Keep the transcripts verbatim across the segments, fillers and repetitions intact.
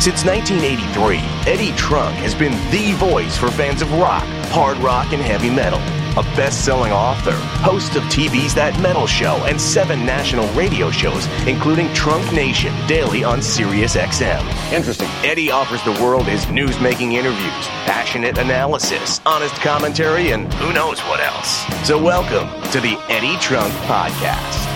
Since nineteen eighty-three, Eddie Trunk has been the voice for fans of rock, hard rock, and heavy metal. A best-selling author, host of T V's That Metal Show, and seven national radio shows, including Trunk Nation, daily on Sirius X M. Interesting. Eddie offers the world his news-making interviews, passionate analysis, honest commentary, and who knows what else. So welcome to the Eddie Trunk Podcast.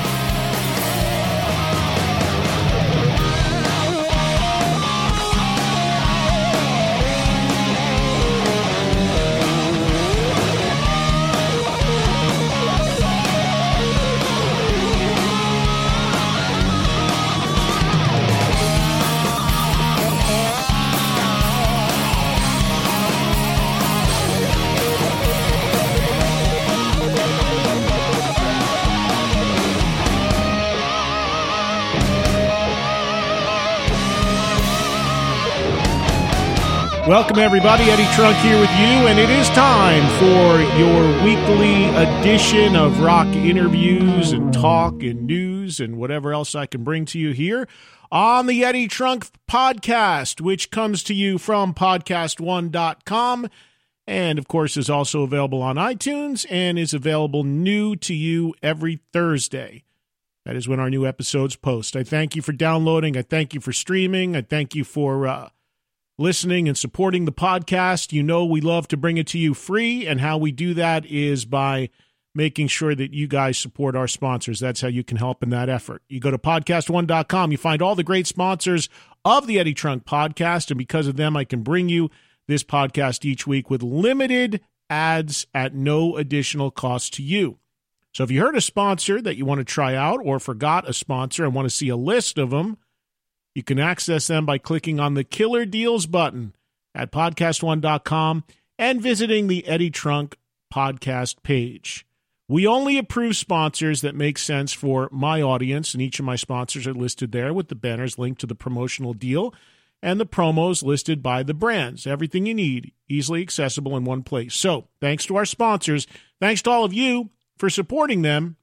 Welcome, everybody. Eddie Trunk here with you, and it is time for your weekly edition of rock interviews and talk and news and whatever else I can bring to you here on the Eddie Trunk Podcast, which comes to you from podcast one dot com and, of course, is also available on iTunes and is available new to you every Thursday. That is when our new episodes post. I thank you for downloading. I thank you for streaming. I thank you for... Uh, listening and supporting the podcast. You know we love to bring it to you free, and how we do that is by making sure that you guys support our sponsors. That's how you can help in that effort. You go to podcast one dot com, you find all the great sponsors of the Eddie Trunk Podcast, and because of them, I can bring you this podcast each week with limited ads at no additional cost to you. So if you heard a sponsor that you want to try out or forgot a sponsor and want to see a list of them, you can access them by clicking on the Killer Deals button at podcast one dot com and visiting the Eddie Trunk Podcast page. We only approve sponsors that make sense for my audience, and each of my sponsors are listed there with the banners linked to the promotional deal and the promos listed by the brands. Everything you need, easily accessible in one place. So thanks to our sponsors. Thanks to all of you for supporting them.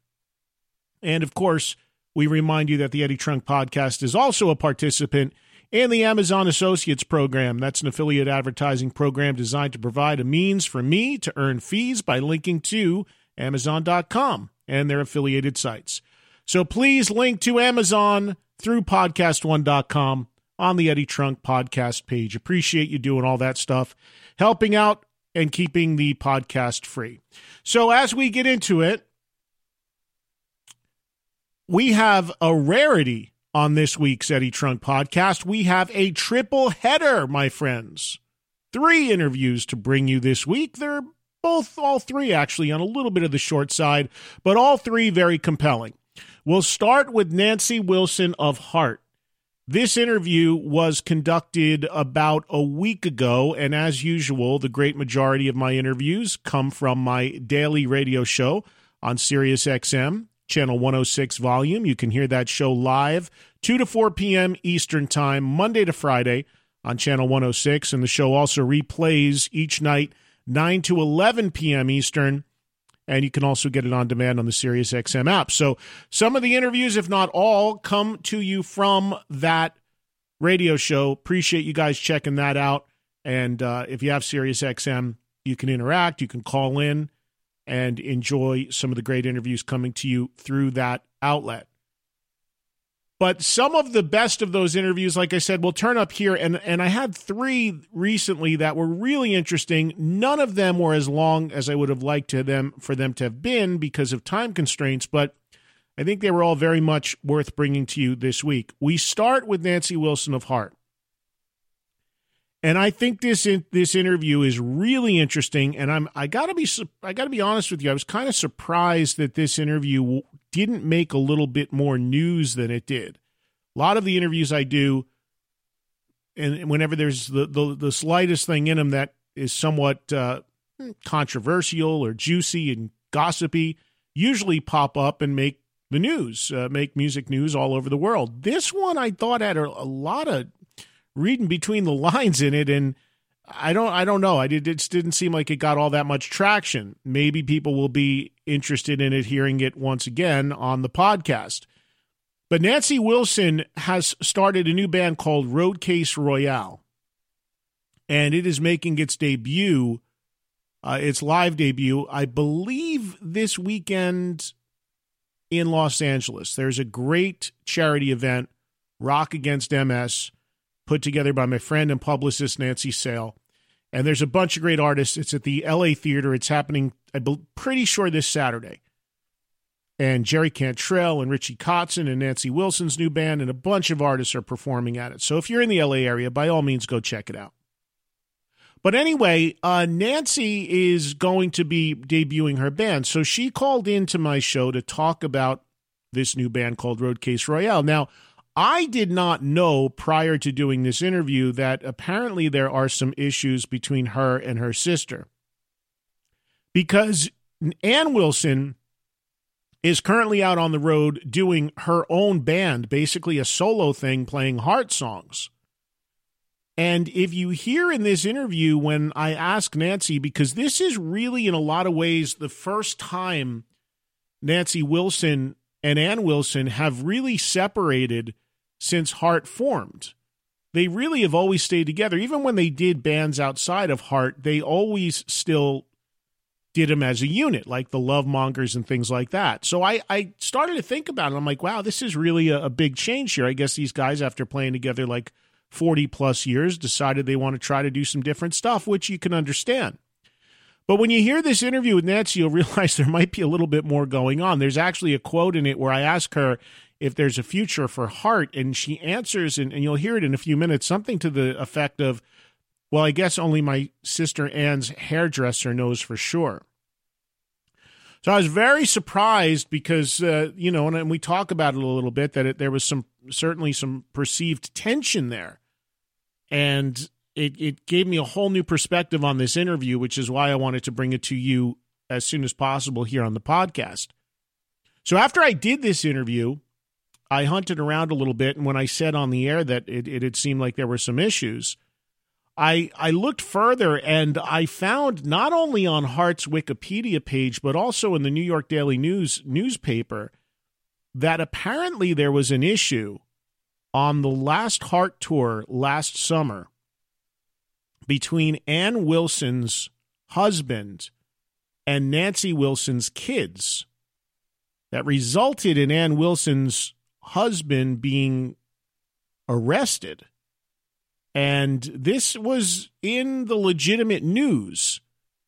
And, of course, we remind you that the Eddie Trunk Podcast is also a participant in the Amazon Associates program. That's an affiliate advertising program designed to provide a means for me to earn fees by linking to amazon dot com and their affiliated sites. So please link to Amazon through podcast one dot com on the Eddie Trunk Podcast page. Appreciate you doing all that stuff, helping out and keeping the podcast free. So as we get into it, we have a rarity on this week's Eddie Trunk Podcast. We have a triple header, my friends. Three interviews to bring you this week. They're both, all three actually, on a little bit of the short side, but all three very compelling. We'll start with Nancy Wilson of Heart. This interview was conducted about a week ago, and as usual, the great majority of my interviews come from my daily radio show on Sirius X M. Channel one oh six volume. You can hear that show live two to four p.m. Eastern Time, Monday to Friday on Channel one oh six. And the show also replays each night, nine to eleven p.m. Eastern. And you can also get it on demand on the Sirius X M app. So some of the interviews, if not all, come to you from that radio show. Appreciate you guys checking that out. And uh, if you have Sirius X M, you can interact, you can call in, and enjoy some of the great interviews coming to you through that outlet. But some of the best of those interviews, like I said, will turn up here. And, and I had three recently that were really interesting. None of them were as long as I would have liked to them for them to have been because of time constraints, but I think they were all very much worth bringing to you this week. We start with Nancy Wilson of Heart. And I think this in, this interview is really interesting, and I'm I gotta be I gotta be honest with you. I was kind of surprised that this interview didn't make a little bit more news than it did. A lot of the interviews I do, and whenever there's the, the, the slightest thing in them that is somewhat uh, controversial or juicy and gossipy, usually pop up and make the news, uh, make music news all over the world. This one I thought had a, a lot of reading between the lines in it, and I don't, I don't know. I did, it didn't seem like it got all that much traction. Maybe people will be interested in it, hearing it once again on the podcast. But Nancy Wilson has started a new band called Roadcase Royale, and it is making its debut, uh, its live debut, I believe, this weekend in Los Angeles. There's a great charity event, Rock Against M S, put together by my friend and publicist Nancy Sale. And there's a bunch of great artists. It's at the L A Theater. It's happening, I'm pretty sure, this Saturday. And Jerry Cantrell and Richie Kotzen and Nancy Wilson's new band and a bunch of artists are performing at it. So if you're in the L A area, by all means, go check it out. But anyway, uh, Nancy is going to be debuting her band. So she called into my show to talk about this new band called Roadcase Royale. Now, I did not know prior to doing this interview that apparently there are some issues between her and her sister, because Ann Wilson is currently out on the road doing her own band, basically a solo thing, playing Heart songs. And if you hear in this interview when I ask Nancy, because this is really in a lot of ways the first time Nancy Wilson and Ann Wilson have really separated since Heart formed. They really have always stayed together. Even when they did bands outside of Heart, they always still did them as a unit, like the Love Mongers and things like that. So I, I started to think about it. I'm like, wow, this is really a, a big change here. I guess these guys, after playing together like forty plus years, decided they want to try to do some different stuff, which you can understand. But when you hear this interview with Nancy, you'll realize there might be a little bit more going on. There's actually a quote in it where I ask her if there's a future for Heart, and she answers, and, and you'll hear it in a few minutes, something to the effect of, well, I guess only my sister Ann's hairdresser knows for sure. So I was very surprised because, uh, you know, and, and we talk about it a little bit, that it, there was some certainly some perceived tension there. And it, it gave me a whole new perspective on this interview, which is why I wanted to bring it to you as soon as possible here on the podcast. So after I did this interview, I hunted around a little bit, and when I said on the air that it, it had seemed like there were some issues, I, I looked further, and I found not only on Heart's Wikipedia page, but also in the New York Daily News newspaper, that apparently there was an issue on the last Heart tour last summer between Ann Wilson's husband and Nancy Wilson's kids that resulted in Ann Wilson's husband being arrested. And this was in the legitimate news.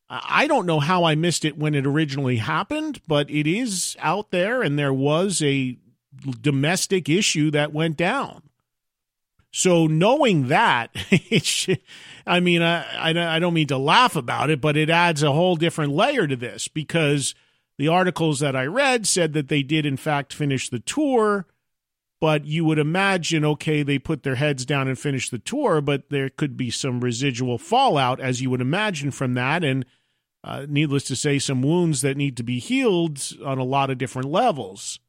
I don't know how I missed it when it originally happened, but it is out there, and there was a domestic issue that went down. So knowing that, it should, I mean, I, I don't mean to laugh about it, but it adds a whole different layer to this, because the articles that I read said that they did, in fact, finish the tour. But you would imagine, okay, they put their heads down and finished the tour, but there could be some residual fallout, as you would imagine, from that. And uh, needless to say, some wounds that need to be healed on a lot of different levels.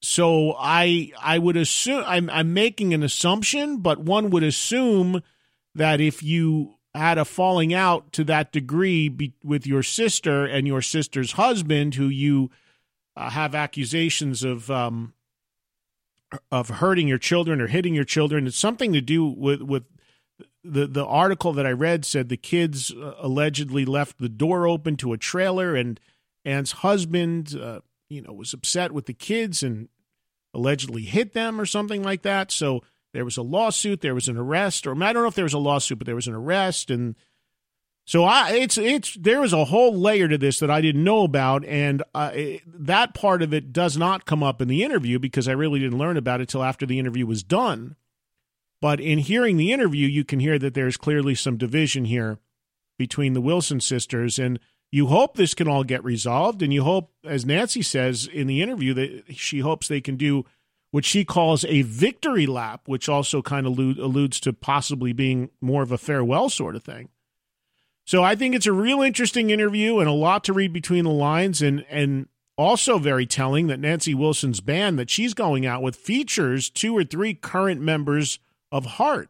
So I I would assume, I'm, I'm making an assumption, but one would assume that if you had a falling out to that degree be, with your sister and your sister's husband, who you uh, have accusations of um, of hurting your children or hitting your children, it's something to do with, with the, the article that I read said the kids uh, allegedly left the door open to a trailer, and Ann's husband Uh, you know, was upset with the kids and allegedly hit them or something like that. So there was a lawsuit, there was an arrest, or I don't know if there was a lawsuit, but there was an arrest. And so I, it's, it's, there was a whole layer to this that I didn't know about. And uh, it, that part of it does not come up in the interview, because I really didn't learn about it till after the interview was done. But in hearing the interview, you can hear that there's clearly some division here between the Wilson sisters, and you hope this can all get resolved, and you hope, as Nancy says in the interview, that she hopes they can do which she calls a victory lap, which also kind of allude, alludes to possibly being more of a farewell sort of thing. So I think it's a real interesting interview and a lot to read between the lines, and and also very telling that Nancy Wilson's band that she's going out with features two or three current members of Heart.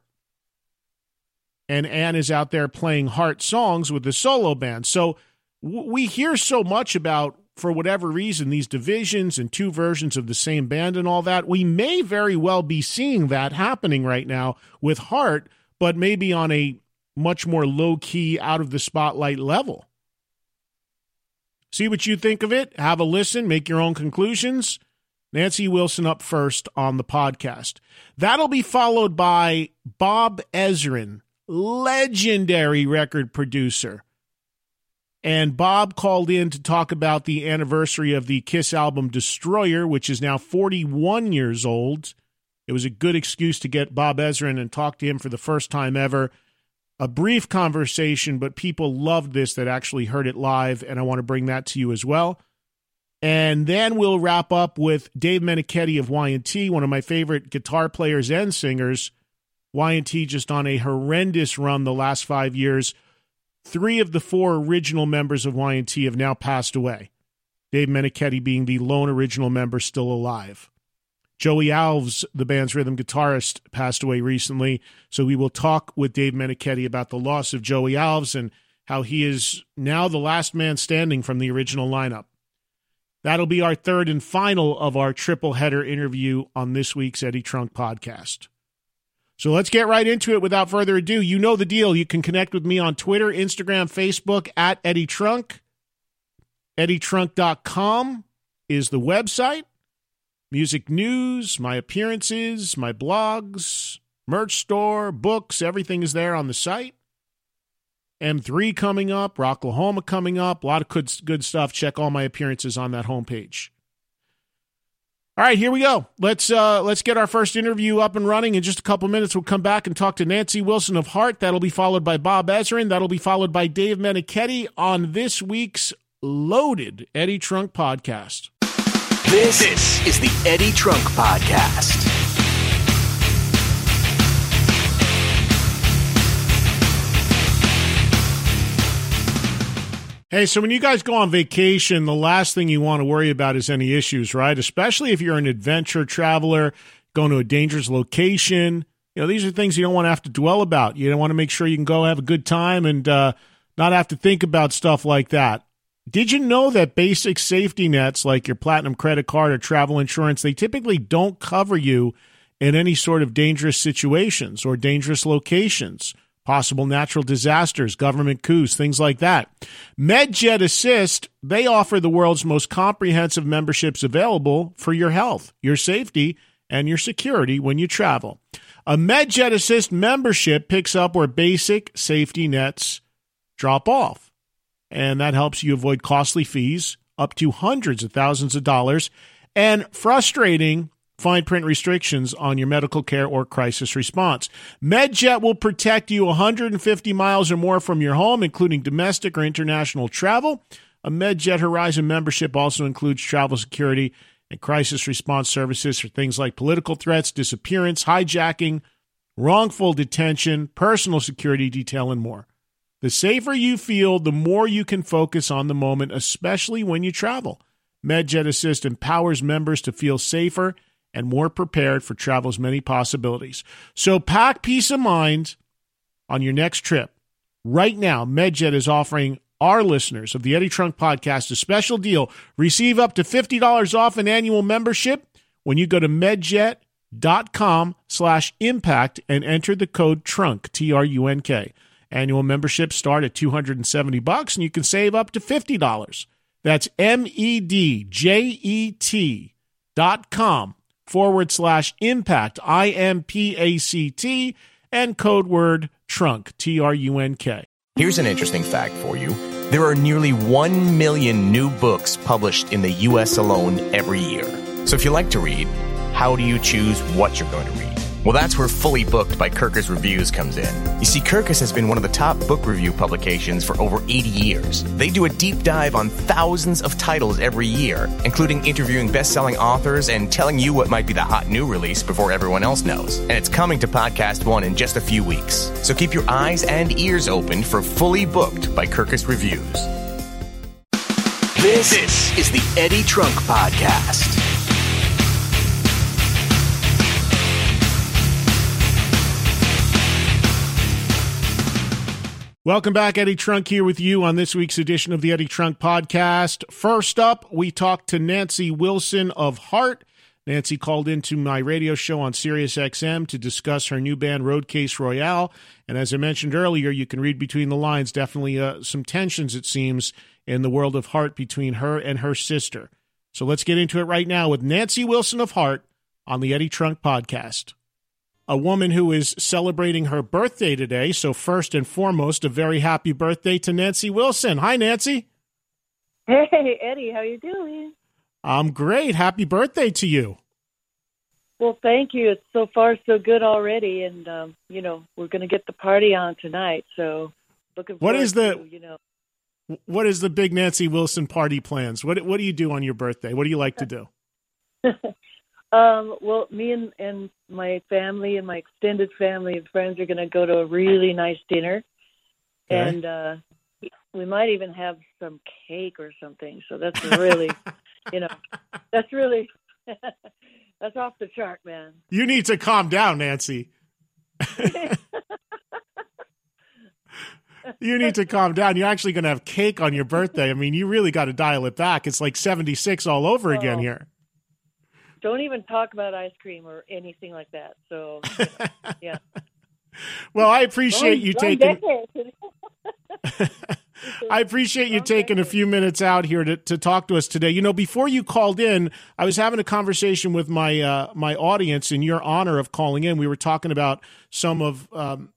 And Ann is out there playing Heart songs with the solo band. So w- we hear so much about, for whatever reason, these divisions and two versions of the same band and all that. We may very well be seeing that happening right now with Heart, but maybe on a much more low-key, out-of-the-spotlight level. See what you think of it. Have a listen. Make your own conclusions. Nancy Wilson up first on the podcast. That'll be followed by Bob Ezrin, legendary record producer. And Bob called in to talk about the anniversary of the KISS album Destroyer, which is now forty-one years old. It was a good excuse to get Bob Ezrin and talk to him for the first time ever. A brief conversation, but people loved this that actually heard it live, and I want to bring that to you as well. And then we'll wrap up with Dave Menichetti of Y and T, one of my favorite guitar players and singers. Y and T just on a horrendous run the last five years. Three of the four original members of Y and T have now passed away, Dave Menichetti being the lone original member still alive. Joey Alves, the band's rhythm guitarist, passed away recently, so we will talk with Dave Menichetti about the loss of Joey Alves and how he is now the last man standing from the original lineup. That'll be our third and final of our triple header interview on this week's Eddie Trunk podcast. So let's get right into it without further ado. You know the deal. You can connect with me on Twitter, Instagram, Facebook, at Eddie Trunk. Eddie Trunk dot com is the website. Music news, my appearances, my blogs, merch store, books, everything is there on the site. M three coming up, Rocklahoma coming up, a lot of good, good stuff. Check all my appearances on that homepage. All right, here we go. Let's uh, let's get our first interview up and running. In just a couple minutes, we'll come back and talk to Nancy Wilson of Heart. That'll be followed by Bob Ezrin. That'll be followed by Dave Menichetti on this week's loaded Eddie Trunk podcast. This, this is the Eddie Trunk podcast. Hey, so when you guys go on vacation, the last thing you want to worry about is any issues, right? Especially if you're an adventure traveler, going to a dangerous location. You know, these are things you don't want to have to dwell about. You don't want to make sure you can go have a good time and uh, not have to think about stuff like that. Did you know that basic safety nets like your platinum credit card or travel insurance, they typically don't cover you in any sort of dangerous situations or dangerous locations? Possible natural disasters, government coups, things like that. MedJet Assist, they offer the world's most comprehensive memberships available for your health, your safety, and your security when you travel. A MedJet Assist membership picks up where basic safety nets drop off, and that helps you avoid costly fees up to hundreds of thousands of dollars and frustrating fine print restrictions on your medical care or crisis response. MedJet will protect you one hundred fifty miles or more from your home, including domestic or international travel. A MedJet Horizon membership also includes travel security and crisis response services for things like political threats, disappearance, hijacking, wrongful detention, personal security detail, and more. The safer you feel, the more you can focus on the moment, especially when you travel. MedJet Assist empowers members to feel safer and more prepared for travel's many possibilities. So pack peace of mind on your next trip. Right now, MedJet is offering our listeners of the Eddie Trunk podcast a special deal. Receive up to fifty dollars off an annual membership when you go to medjet.com slash impact and enter the code TRUNK, T R U N K. Annual memberships start at two hundred seventy bucks, and you can save up to fifty dollars. That's M-E-D-J-E-T dot com. forward slash impact, I M P A C T, and code word TRUNK, T R U N K. Here's an interesting fact for you. There are nearly one million new books published in the U S alone every year. So if you like to read, how do you choose what you're going to read? Well, that's where Fully Booked by Kirkus Reviews comes in. You see, Kirkus has been one of the top book review publications for over eighty years. They do a deep dive on thousands of titles every year, including interviewing best-selling authors and telling you what might be the hot new release before everyone else knows. And it's coming to Podcast One in just a few weeks. So keep your eyes and ears open for Fully Booked by Kirkus Reviews. This, this is the Eddie Trunk Podcast. Welcome back. Eddie Trunk here with you on this week's edition of the Eddie Trunk Podcast. First up, we talked to Nancy Wilson of Heart. Nancy called into my radio show on SiriusXM to discuss her new band, Roadcase Royale. And as I mentioned earlier, you can read between the lines, definitely uh, some tensions, it seems, in the world of Heart between her and her sister. So let's get into it right now with Nancy Wilson of Heart on the Eddie Trunk Podcast. A woman who is celebrating her birthday today. So first and foremost, a very happy birthday to Nancy Wilson. Hi, Nancy. Hey, Eddie. How you doing? I'm great. Happy birthday to you. Well, thank you. It's so far so good already, and um, you know we're going to get the party on tonight. So looking forward. What is the to, you know what is the big Nancy Wilson party plans? What What do you do on your birthday? What do you like to do? Um, well, me and, and my family and my extended family and friends are going to go to a really nice dinner, okay. and uh, we might even have some cake or something. So that's really, you know, that's really, that's off the chart, man. You need to calm down, Nancy. You need to calm down. You're actually going to have cake on your birthday. I mean, you really got to dial it back. It's like seventy-six all over oh. again here. Don't even talk about ice cream or anything like that. So, you know, yeah. Well, I appreciate you taking. I appreciate you taking a few minutes out here to, to talk to us today. You know, before you called in, I was having a conversation with my uh, my audience in your honor of calling in. We were talking about some of um,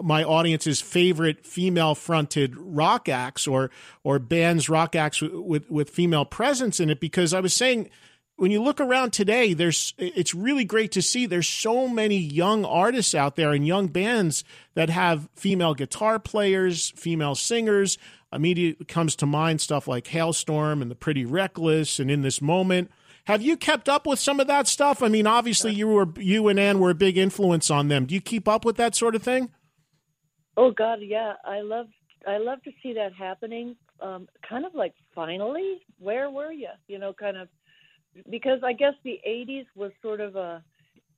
my audience's favorite female-fronted rock acts or or bands, rock acts with, with, with female presence in it, because I was saying, when you look around today, there's it's really great to see there's so many young artists out there and young bands that have female guitar players, female singers. Immediately comes to mind stuff like Hailstorm and The Pretty Reckless and In This Moment. Have you kept up with some of that stuff? I mean, obviously you were you and Ann were a big influence on them. Do you keep up with that sort of thing? Oh God, yeah. I love I love to see that happening. Um, kind of like finally, where were you? You know, kind of. Because I guess the eighties was sort of a,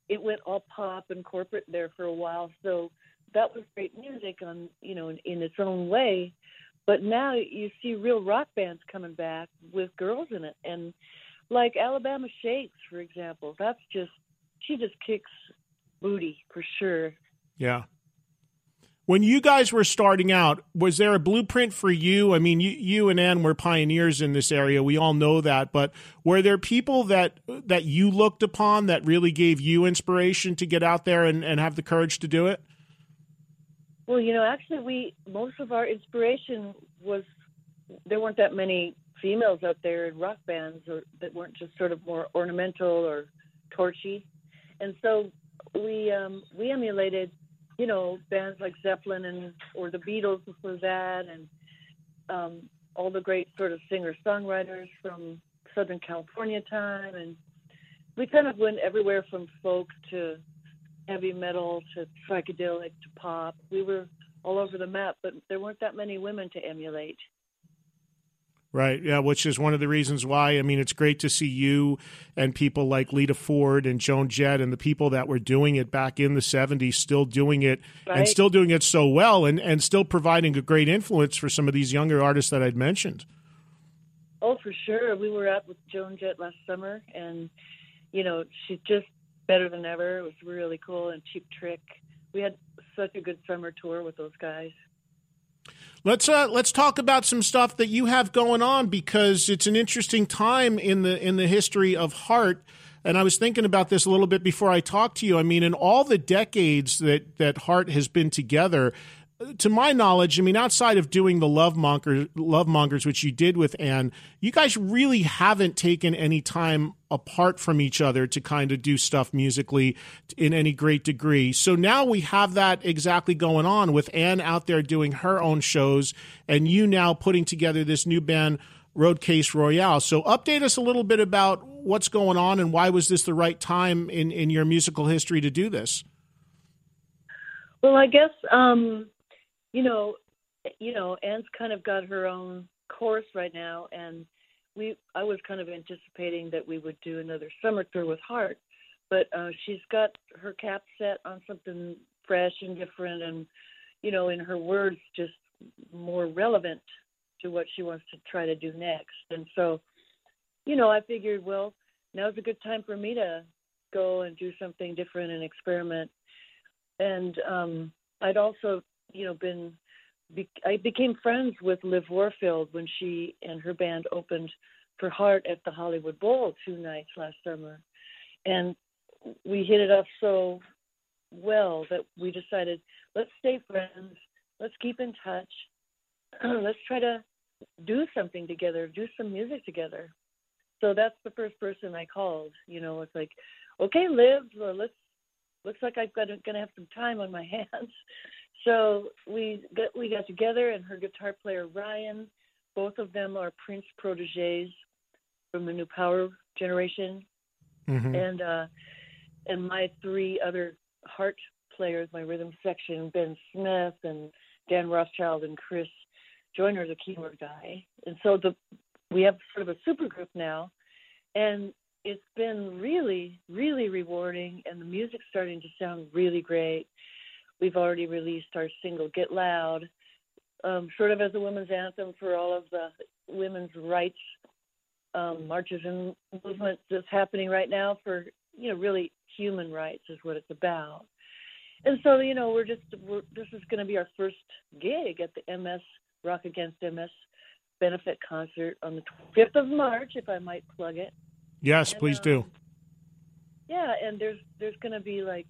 it went all pop and corporate there for a while. So that was great music on, you know, in, in its own way. But now you see real rock bands coming back with girls in it. And like Alabama Shakes, for example, that's just, she just kicks booty for sure. Yeah. When you guys were starting out, was there a blueprint for you? I mean, you, you and Ann were pioneers in this area. We all know that. But were there people that that you looked upon that really gave you inspiration to get out there and, and have the courage to do it? Well, you know, actually, we most of our inspiration was there weren't that many females out there in rock bands or, that weren't just sort of more ornamental or torchy. And so we um, we emulated, you know, bands like Zeppelin and or the Beatles before that, and um, all the great sort of singer-songwriters from Southern California time, and we kind of went everywhere from folk to heavy metal to psychedelic to pop. We were all over the map, but there weren't that many women to emulate. Right, yeah, which is one of the reasons why, I mean, it's great to see you and people like Lita Ford and Joan Jett and the people that were doing it back in the seventies still doing it right. and still doing it so well and, and still providing a great influence for some of these younger artists that I'd mentioned. Oh, for sure. We were out with Joan Jett last summer, and, you know, she's just better than ever. It was really cool, and Cheap Trick. We had such a good summer tour with those guys. Let's uh, let's talk about some stuff that you have going on, because it's an interesting time in the in the history of Heart. And I was thinking about this a little bit before I talked to you. I mean, in all the decades that, that Heart has been together, to my knowledge, I mean, outside of doing the Love Mongers, Love Mongers, which you did with Ann, you guys really haven't taken any time apart from each other to kind of do stuff musically in any great degree. So now we have that exactly going on with Ann out there doing her own shows and you now putting together this new band, Roadcase Royale. So update us a little bit about what's going on and why was this the right time in, in your musical history to do this? Well, I guess... Um... You know, you know, Anne's kind of got her own course right now, and we I was kind of anticipating that we would do another summer tour with Heart, but uh, she's got her cap set on something fresh and different and, you know, in her words, just more relevant to what she wants to try to do next. And so, you know, I figured, well, now's a good time for me to go and do something different and experiment. And um, I'd also... you know, been, be, I became friends with Liv Warfield when she and her band opened for Heart at the Hollywood Bowl two nights last summer. And we hit it off so well that we decided, let's stay friends, let's keep in touch, let's try to do something together, do some music together. So that's the first person I called, you know, it's like, okay, Liv, well, let's, looks like I've got going to have some time on my hands. So we got, we got together, and her guitar player, Ryan, both of them are Prince protégés from the New Power generation. Mm-hmm. And uh, and my three other Heart players, my rhythm section, Ben Smith and Dan Rothschild and Chris Joyner, the keyboard guy. And so the we have sort of a super group now, and it's been really, really rewarding, and the music's starting to sound really great. We've already released our single, Get Loud, um, sort of as a women's anthem for all of the women's rights um, marches and movements that's happening right now for, you know, really human rights is what it's about. And so, you know, we're just, we're, this is going to be our first gig at the M S, Rock Against M S benefit concert on the fifth of March, if I might plug it. Yes, and, please um, do. Yeah, and there's there's going to be, like,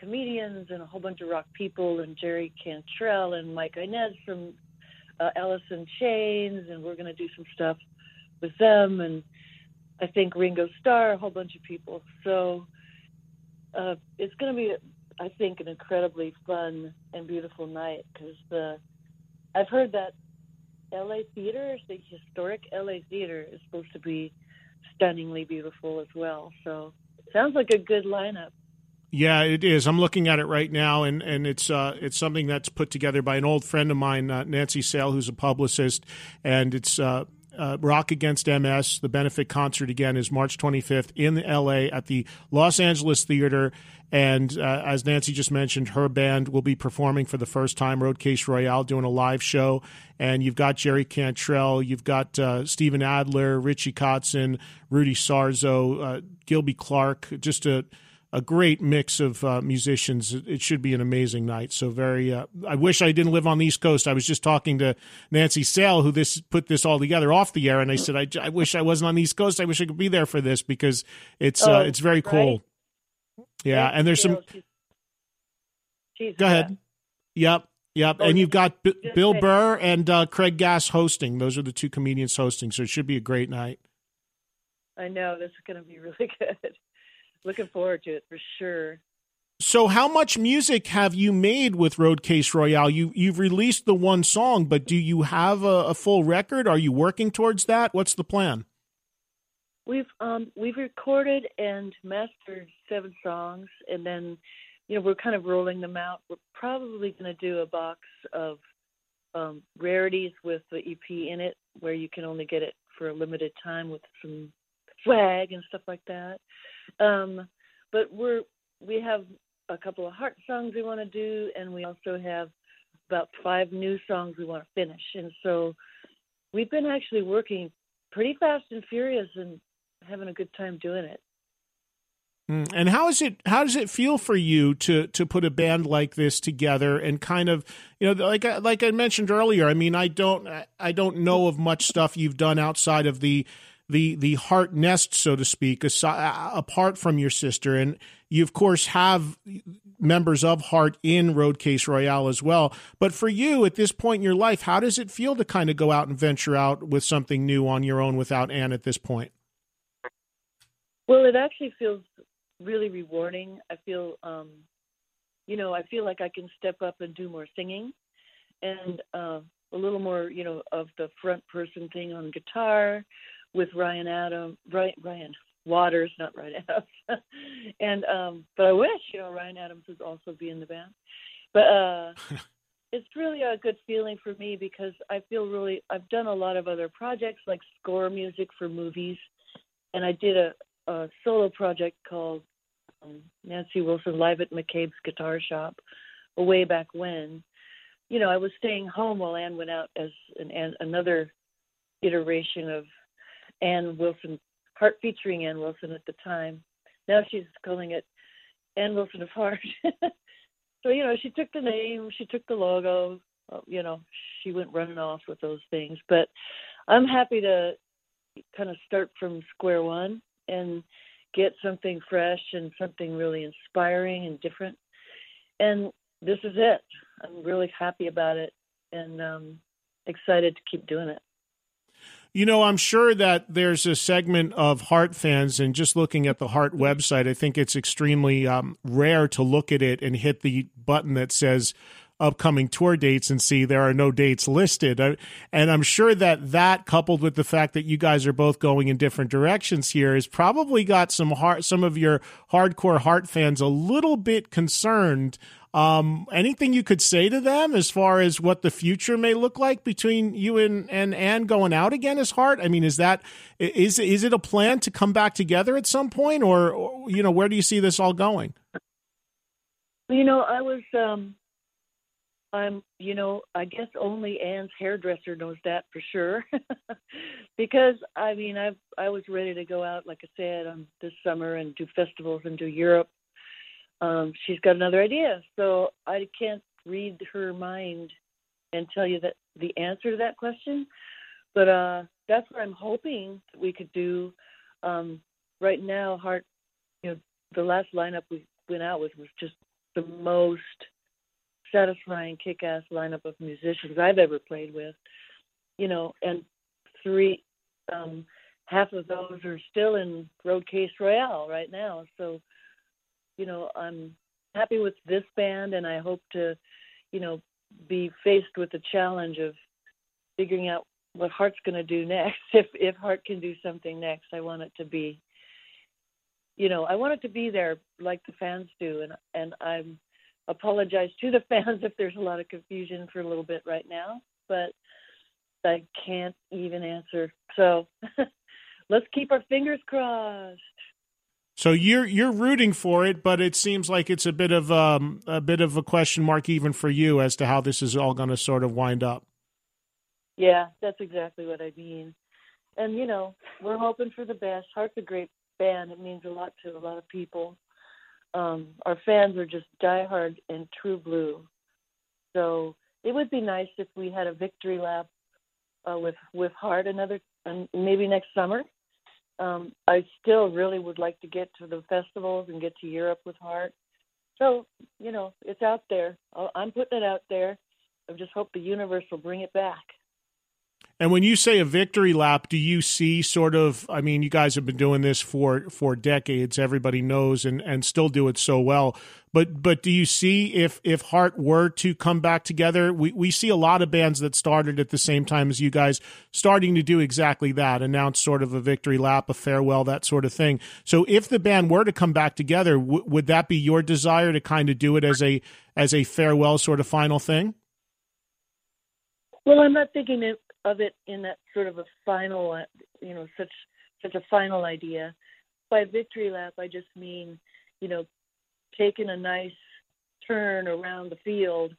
comedians and a whole bunch of rock people and Jerry Cantrell and Mike Inez from uh, Alice in Chains, and we're going to do some stuff with them, and I think Ringo Starr, a whole bunch of people. So uh, it's going to be, I think, an incredibly fun and beautiful night because the I've heard that L A Theater, the historic L A Theater, is supposed to be stunningly beautiful as well. So sounds like a good lineup. Yeah, it is. I'm looking at it right now, and, and it's uh, it's something that's put together by an old friend of mine, uh, Nancy Sale, who's a publicist, and it's uh, uh, Rock Against M S. The benefit concert, again, is March twenty-fifth in L A at the Los Angeles Theater, and uh, as Nancy just mentioned, her band will be performing for the first time, Roadcase Royale, doing a live show, and you've got Jerry Cantrell, you've got uh, Stephen Adler, Richie Kotzen, Rudy Sarzo, uh, Gilby Clark, just a... a great mix of uh, musicians. It should be an amazing night. So very, uh, I wish I didn't live on the East Coast. I was just talking to Nancy Sale, who this put this all together off the air. And I said, I, I wish I wasn't on the East Coast. I wish I could be there for this because it's, oh, uh, it's very right? cool. Yeah. Nancy and there's Sale, some, she's, she's go ahead. Yeah. Yep. Yep. Oh, and you've got B- Bill Burr and uh, Craig Gass hosting. Those are the two comedians hosting. So it should be a great night. I know this is going to be really good. Looking forward to it for sure. So how much music have you made with Roadcase Royale? You, you've released the one song, but do you have a, a full record? Are you working towards that? What's the plan? We've um, we've recorded and mastered seven songs, and then you know we're kind of rolling them out. We're probably going to do a box of um, rarities with the E P in it, where you can only get it for a limited time with some swag and stuff like that. Um, but we're, we have a couple of Heart songs we want to do, and we also have about five new songs we want to finish. And so we've been actually working pretty fast and furious and having a good time doing it. And how is it, how does it feel for you to, to put a band like this together and kind of, you know, like, I, like I mentioned earlier, I mean, I don't, I don't know of much stuff you've done outside of the, the the Heart nest, so to speak, aside, apart from your sister. And you, of course, have members of Heart in Roadcase Royale as well. But for you at this point in your life, how does it feel to kind of go out and venture out with something new on your own without Ann at this point? Well, it actually feels really rewarding. I feel, um, you know, I feel like I can step up and do more singing and uh, a little more, you know, of the front person thing on guitar with Ryan Adam, Ryan, Ryan Waters, not Ryan Adams. and, um, but I wish, you know, Ryan Adams would also be in the band. But uh, it's really a good feeling for me because I feel really, I've done a lot of other projects like score music for movies. And I did a, a solo project called um, Nancy Wilson Live at McCabe's Guitar Shop way back when. You know, I was staying home while Ann went out as an, an, another iteration of Ann Wilson, Heart featuring Ann Wilson at the time. Now she's calling it Ann Wilson of Heart. So, you know, she took the name, she took the logo, you know, she went running off with those things. But I'm happy to kind of start from square one and get something fresh and something really inspiring and different. And this is it. I'm really happy about it and um, excited to keep doing it. You know, I'm sure that there's a segment of Heart fans, and just looking at the Heart website, I think it's extremely um, rare to look at it and hit the button that says upcoming tour dates and see there are no dates listed. And I'm sure that that, coupled with the fact that you guys are both going in different directions here, has probably got some heart, some of your hardcore Heart fans a little bit concerned. Um, anything you could say to them as far as what the future may look like between you and, and Ann going out again as Heart? I mean, is that, is, is it a plan to come back together at some point, or, or you know, where do you see this all going? You know, I was, um, I'm, you know, I guess only Ann's hairdresser knows that for sure, because I mean, I've, I was ready to go out, like I said, um, this summer and do festivals and do Europe. Um, she's got another idea, so I can't read her mind and tell you that the answer to that question. But uh, that's what I'm hoping that we could do. Um, right now, Heart, you know, the last lineup we went out with was just the most satisfying, kick-ass lineup of musicians I've ever played with. You know, and three, um, half of those are still in Roadcase Royale right now, so. You know, I'm happy with this band, and I hope to, you know, be faced with the challenge of figuring out what Heart's going to do next. If if Heart can do something next, I want it to be, you know, I want it to be there like the fans do, and and I apologize to the fans if there's a lot of confusion for a little bit right now, but I can't even answer. So let's keep our fingers crossed. So you're you're rooting for it, but it seems like it's a bit of um, a bit of a question mark even for you as to how this is all going to sort of wind up. Yeah, that's exactly what I mean. And you know, we're hoping for the best. Heart's a great band; it means a lot to a lot of people. Um, our fans are just diehard and true blue. So it would be nice if we had a victory lap uh, with with Heart another um, maybe next summer. Um, I still really would like to get to the festivals and get to Europe with Heart. So, you know, it's out there. I'm putting it out there. I just hope the universe will bring it back. And when you say a victory lap, do you see sort of, I mean, you guys have been doing this for, for decades, everybody knows, and, and still do it so well. But but do you see if, if Heart were to come back together? We, we see a lot of bands that started at the same time as you guys starting to do exactly that, announce sort of a victory lap, a farewell, that sort of thing. So if the band were to come back together, w- would that be your desire to kind of do it as a as a farewell sort of final thing? Well, I'm not thinking it. of it in that sort of a final, you know, such such a final idea. By victory lap, I just mean, you know, taking a nice turn around the field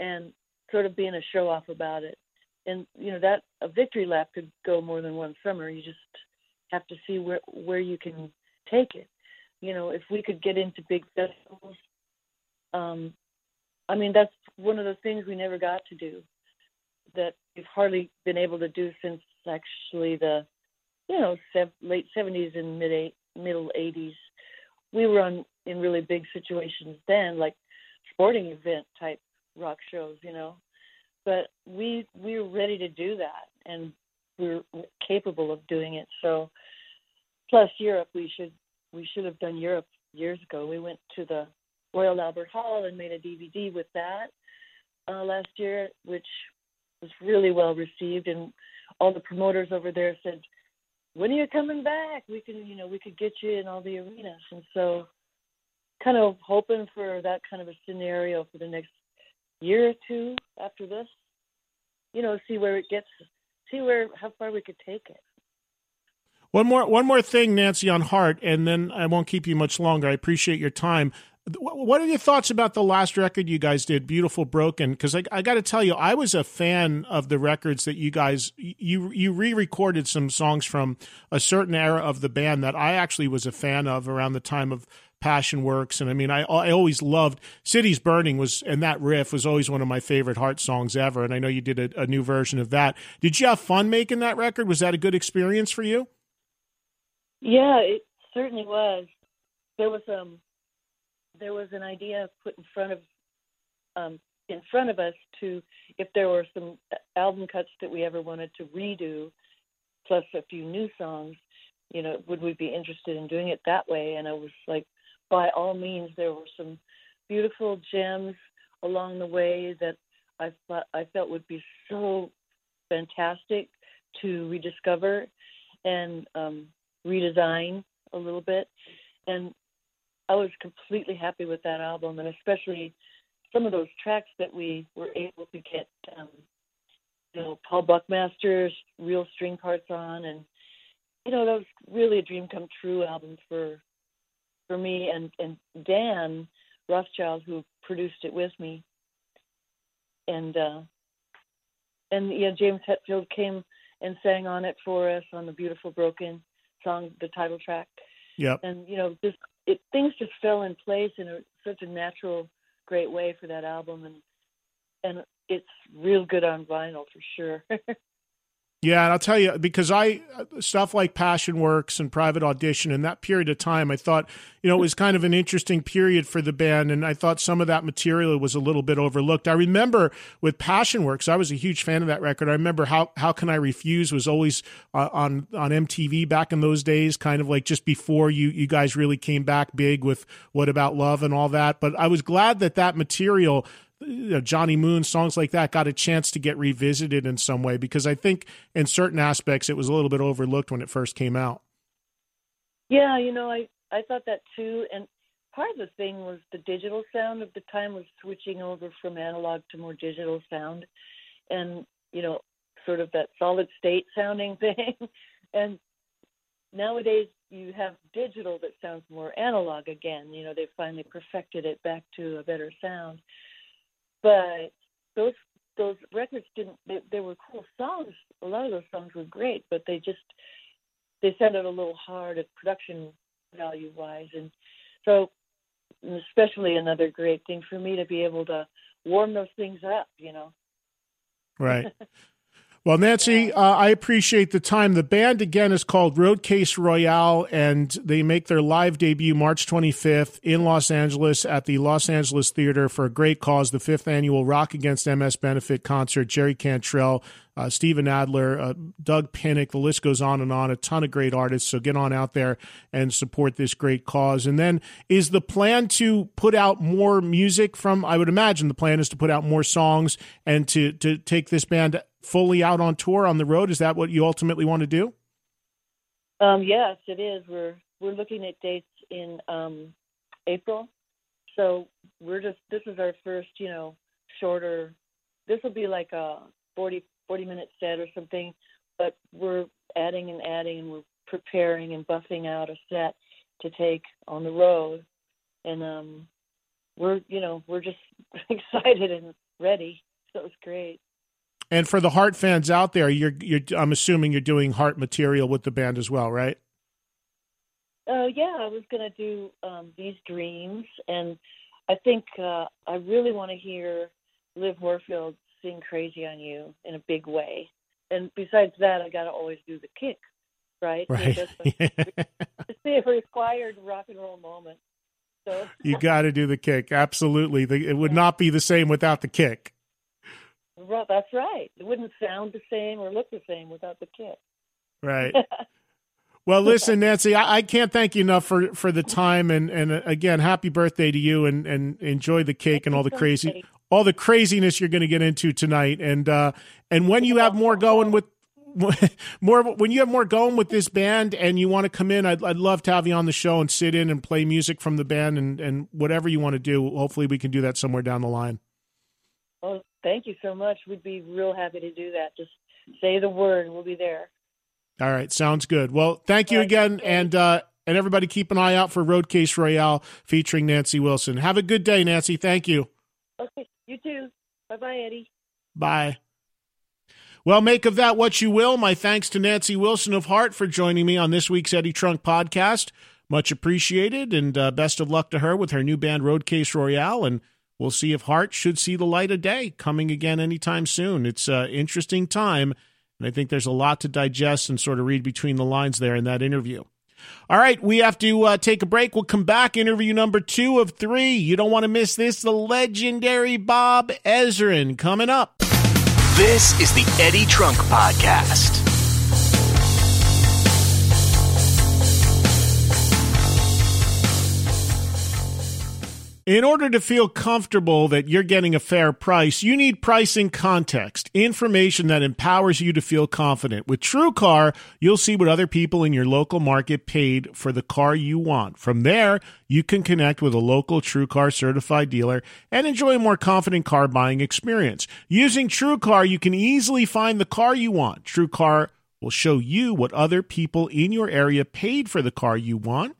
and sort of being a show-off about it. And, you know, that a victory lap could go more than one summer. You just have to see where, where you can take it. You know, if we could get into big festivals, um, I mean, that's one of the things we never got to do, that we've hardly been able to do since actually the, you know, sev- late seventies and mid eight, middle eighties. We were on in really big situations then, like sporting event type rock shows, you know. But we we were ready to do that, and we were capable of doing it. So, plus Europe, we should we should have done Europe years ago. We went to the Royal Albert Hall and made a D V D with that uh, last year, which was really well received, and all the promoters over there said, "When are you coming back? We can, you know, we could get you in all the arenas." And so, kind of hoping for that kind of a scenario for the next year or two after this, you know, see where it gets, see where how far we could take it. One more, one more thing, Nancy, on Heart, and then I won't keep you much longer. I appreciate your time. What are your thoughts about the last record you guys did, Beautiful Broken? Because I, I got to tell you, I was a fan of the records that you guys, you you re-recorded some songs from a certain era of the band that I actually was a fan of around the time of Passion Works. And I mean, I, I always loved Cities Burning was, and that riff was always one of my favorite Heart songs ever. And I know you did a, a new version of that. Did you have fun making that record? Was that a good experience for you? Yeah, it certainly was. There was um. There was an idea put in front of um, in front of us to, if there were some album cuts that we ever wanted to redo, plus a few new songs, you know, would we be interested in doing it that way? And I was like, by all means. There were some beautiful gems along the way that I thought, I felt would be so fantastic to rediscover and um, redesign a little bit. And I was completely happy with that album, and especially some of those tracks that we were able to get, um, you know, Paul Buckmaster's real string parts on, and you know, that was really a dream come true album for for me and, and Dan Rothschild, who produced it with me, and uh, and you know, James Hetfield came and sang on it for us on the Beautiful Broken song, the title track. Yep. And you know, just. It, things just fell in place in a, such a natural, great way for that album, and and it's real good on vinyl for sure. Yeah, and I'll tell you, because I stuff like Passion Works and Private Audition in that period of time, I thought, you know, it was kind of an interesting period for the band, and I thought some of that material was a little bit overlooked. I remember with Passion Works, I was a huge fan of that record. I remember how how Can I Refuse was always uh, on on M T V back in those days, kind of like just before you you guys really came back big with What About Love and all that. But I was glad that that material, you know, Johnny Moon, songs like that, got a chance to get revisited in some way, because I think in certain aspects it was a little bit overlooked when it first came out. Yeah, you know, I, I thought that too. And part of the thing was the digital sound of the time was switching over from analog to more digital sound, and, you know, sort of that solid state sounding thing. And nowadays you have digital that sounds more analog again. You know, they finally perfected it back to a better sound. But those those records didn't. They, they were cool songs. A lot of those songs were great, but they just they sounded a little hard at production value wise. And so, especially another great thing for me to be able to warm those things up, you know. Right. Well, Nancy, uh, I appreciate the time. The band, again, is called Roadcase Royale, and they make their live debut March twenty-fifth in Los Angeles at the Los Angeles Theater for a great cause, the fifth annual Rock Against M S benefit concert. Jerry Cantrell, uh, Stephen Adler, uh, Doug Pinnick, the list goes on and on, a ton of great artists. So get on out there and support this great cause. And then, is the plan to put out more music from, I would imagine the plan is to put out more songs and to, to take this band fully out on tour on the road? Is that what you ultimately want to do? Um, yes, it is. We're, we're looking at dates in um, April. So we're just, this is our first, you know, shorter, this will be like a forty, forty minute set or something, but we're adding and adding, and we're preparing and buffing out a set to take on the road. And um, we're, you know, we're just excited and ready. So it's great. And for the Heart fans out there, you're, you're, I'm assuming you're doing Heart material with the band as well, right? Oh, uh, yeah, I was going to do um, These Dreams, and I think uh, I really want to hear Liv Warfield sing Crazy on You in a big way. And besides that, I got to always do the kick, right? Right. It's a required rock and roll moment. So you got to do the kick. Absolutely. The, it would not be the same without the kick. Well, that's right. It wouldn't sound the same or look the same without the kick. Right. Well, listen, Nancy, I, I can't thank you enough for, for the time. And, and again, happy birthday to you, and, and enjoy the cake and all the crazy, all the craziness you're going to get into tonight. And, uh, and when you have more going with more, when you have more going with this band and you want to come in, I'd, I'd love to have you on the show and sit in and play music from the band, and, and whatever you want to do. Hopefully we can do that somewhere down the line. Well, thank you so much. We'd be real happy to do that. Just say the word and we'll be there. All right. Sounds good. Well, thank you again. And, uh, and everybody keep an eye out for Roadcase Royale featuring Nancy Wilson. Have a good day, Nancy. Thank you. Okay. You too. Bye-bye, Eddie. Bye. Well, make of that what you will. My thanks to Nancy Wilson of Heart for joining me on this week's Eddie Trunk Podcast. Much appreciated, and uh, best of luck to her with her new band, Roadcase Royale. And we'll see if Heart should see the light of day, coming again anytime soon. It's an interesting time. And I think there's a lot to digest and sort of read between the lines there in that interview. All right, we have to uh, take a break. We'll come back. Interview number two of three. You don't want to miss this. The legendary Bob Ezrin coming up. This is the Eddie Trunk Podcast. In order to feel comfortable that you're getting a fair price, you need pricing context, information that empowers you to feel confident. With TrueCar, you'll see what other people in your local market paid for the car you want. From there, you can connect with a local TrueCar certified dealer and enjoy a more confident car buying experience. Using TrueCar, you can easily find the car you want. TrueCar will show you what other people in your area paid for the car you want.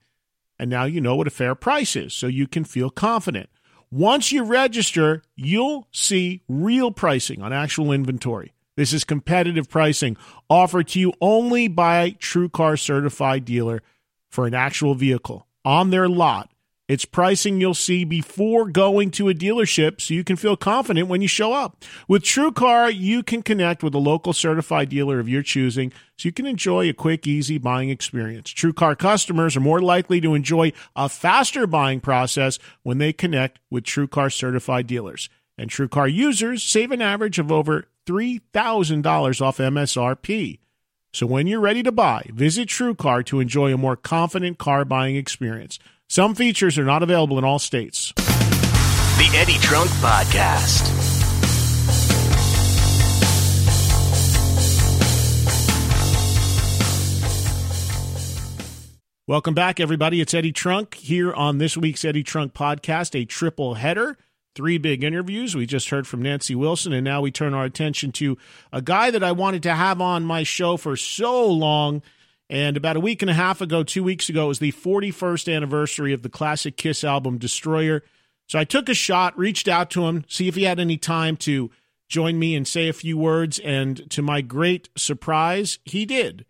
And now you know what a fair price is, so you can feel confident. Once you register, you'll see real pricing on actual inventory. This is competitive pricing offered to you only by TrueCar certified dealer for an actual vehicle on their lot. It's pricing you'll see before going to a dealership, so you can feel confident when you show up. With TrueCar, you can connect with a local certified dealer of your choosing, so you can enjoy a quick, easy buying experience. TrueCar customers are more likely to enjoy a faster buying process when they connect with TrueCar certified dealers. And TrueCar users save an average of over three thousand dollars off M S R P. So when you're ready to buy, visit TrueCar to enjoy a more confident car buying experience. Some features are not available in all states. The Eddie Trunk Podcast. Welcome back, everybody. It's Eddie Trunk here on this week's Eddie Trunk Podcast, a triple header. Three big interviews. We just heard from Nancy Wilson, and now we turn our attention to a guy that I wanted to have on my show for so long. And about a week and a half ago, two weeks ago, it was the forty-first anniversary of the classic KISS album, Destroyer. So I took a shot, reached out to him, see if he had any time to join me and say a few words. And to my great surprise, he did.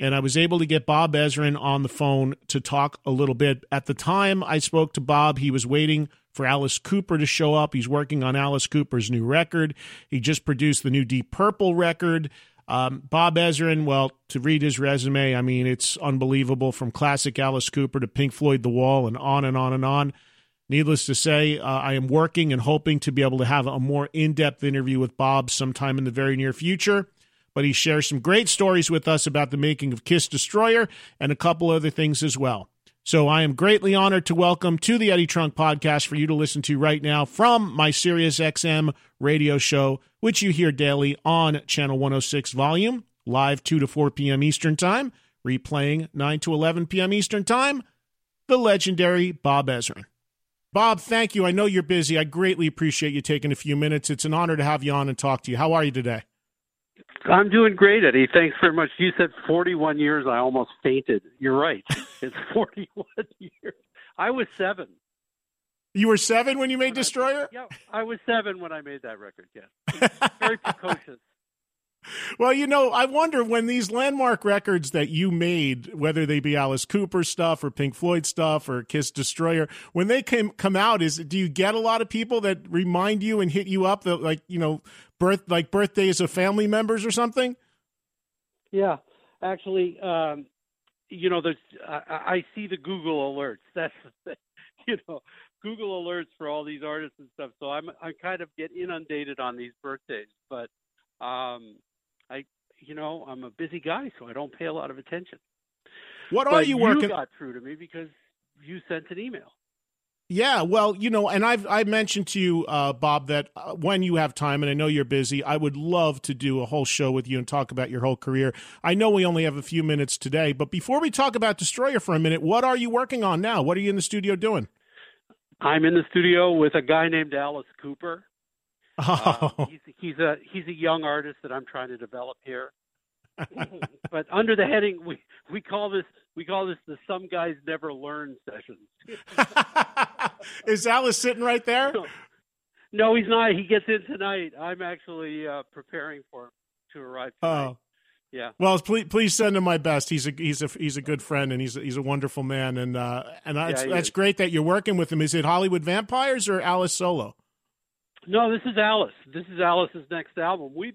And I was able to get Bob Ezrin on the phone to talk a little bit. At the time I spoke to Bob, he was waiting for Alice Cooper to show up. He's working on Alice Cooper's new record. He just produced the new Deep Purple record. Um, Bob Ezrin, well, to read his resume, I mean, it's unbelievable, from classic Alice Cooper to Pink Floyd, The Wall, and on and on and on. Needless to say, uh, I am working and hoping to be able to have a more in-depth interview with Bob sometime in the very near future. But he shares some great stories with us about the making of KISS Destroyer and a couple other things as well. So I am greatly honored to welcome to the Eddie Trunk Podcast for you to listen to right now from my SiriusXM radio show, which you hear daily on Channel one oh six Volume, live two to four p.m. Eastern Time, replaying nine to eleven p.m. Eastern Time, the legendary Bob Ezrin. Bob, thank you. I know you're busy. I greatly appreciate you taking a few minutes. It's an honor to have you on and talk to you. How are you today? I'm doing great, Eddie. Thanks very much. You said forty-one years. I almost fainted. You're right. It's forty-one years. I was seven. You were seven when you made when Destroyer? I, yeah, I was seven when I made that record, yes. Very precocious. Well, you know, I wonder when these landmark records that you made, whether they be Alice Cooper stuff or Pink Floyd stuff or KISS Destroyer, when they came, come out, is do you get a lot of people that remind you and hit you up, that, like, you know, birth like birthdays of family members or something? Yeah, actually, um, you know, there's, I, I see the Google alerts. That's the thing. you know, Google alerts for all these artists and stuff. So I'm I kind of get inundated on these birthdays, but um, I, you know, I'm a busy guy, so I don't pay a lot of attention. What but are you working? You got through to me because you sent an email. Yeah, well, you know, and I've I mentioned to you, uh, Bob, that when you have time, and I know you're busy, I would love to do a whole show with you and talk about your whole career. I know we only have a few minutes today, but before we talk about Destroyer for a minute, what are you working on now? What are you in the studio doing? I'm in the studio with a guy named Alice Cooper. Oh. Uh, he's, he's a he's a young artist that I'm trying to develop here. But under the heading, we, we call this we call this the Some Guys Never Learn sessions. Is Alice sitting right there? No, no, he's not. He gets in tonight. I'm actually uh, preparing for him to arrive tonight. Oh. Yeah. Well, please, please send him my best. He's a he's a he's a good friend, and he's a, he's a wonderful man. And uh, and yeah, it's, that's is. great that you're working with him. Is it Hollywood Vampires or Alice solo? No, this is Alice. This is Alice's next album. We,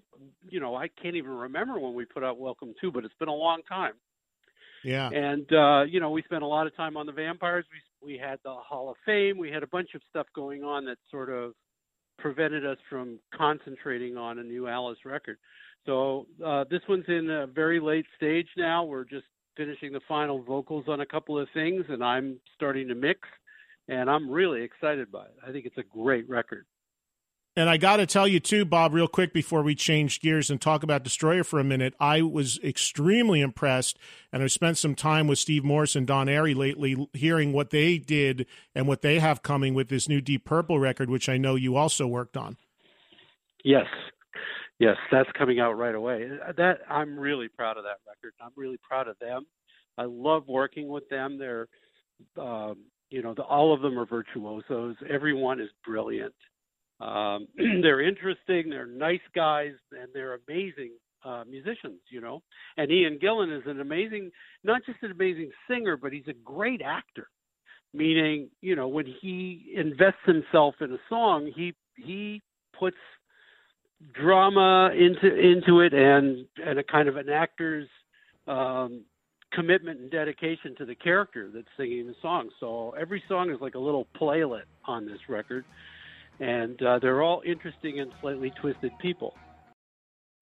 you know, I can't even remember when we put out Welcome To, but it's been a long time. Yeah. And, uh, you know, we spent a lot of time on the Vampires. We we had the Hall of Fame. We had a bunch of stuff going on that sort of prevented us from concentrating on a new Alice record. So uh, this one's in a very late stage now. We're just finishing the final vocals on a couple of things, and I'm starting to mix, and I'm really excited by it. I think it's a great record. And I got to tell you, too, Bob, real quick before we change gears and talk about Destroyer for a minute, I was extremely impressed, and I've spent some time with Steve Morris and Don Airey lately hearing what they did and what they have coming with this new Deep Purple record, which I know you also worked on. Yes. Yes, that's coming out right away. That I'm really proud of that record. I'm really proud of them. I love working with them. They're, um, you know, the, all of them are virtuosos. Everyone is brilliant. Um, they're interesting, they're nice guys, and they're amazing uh, musicians, you know. And Ian Gillan is an amazing, not just an amazing singer, but he's a great actor, meaning, you know, when he invests himself in a song, he he puts drama into into it and, and a kind of an actor's um, commitment and dedication to the character that's singing the song. So every song is like a little playlet on this record. And uh, they're all interesting and slightly twisted people.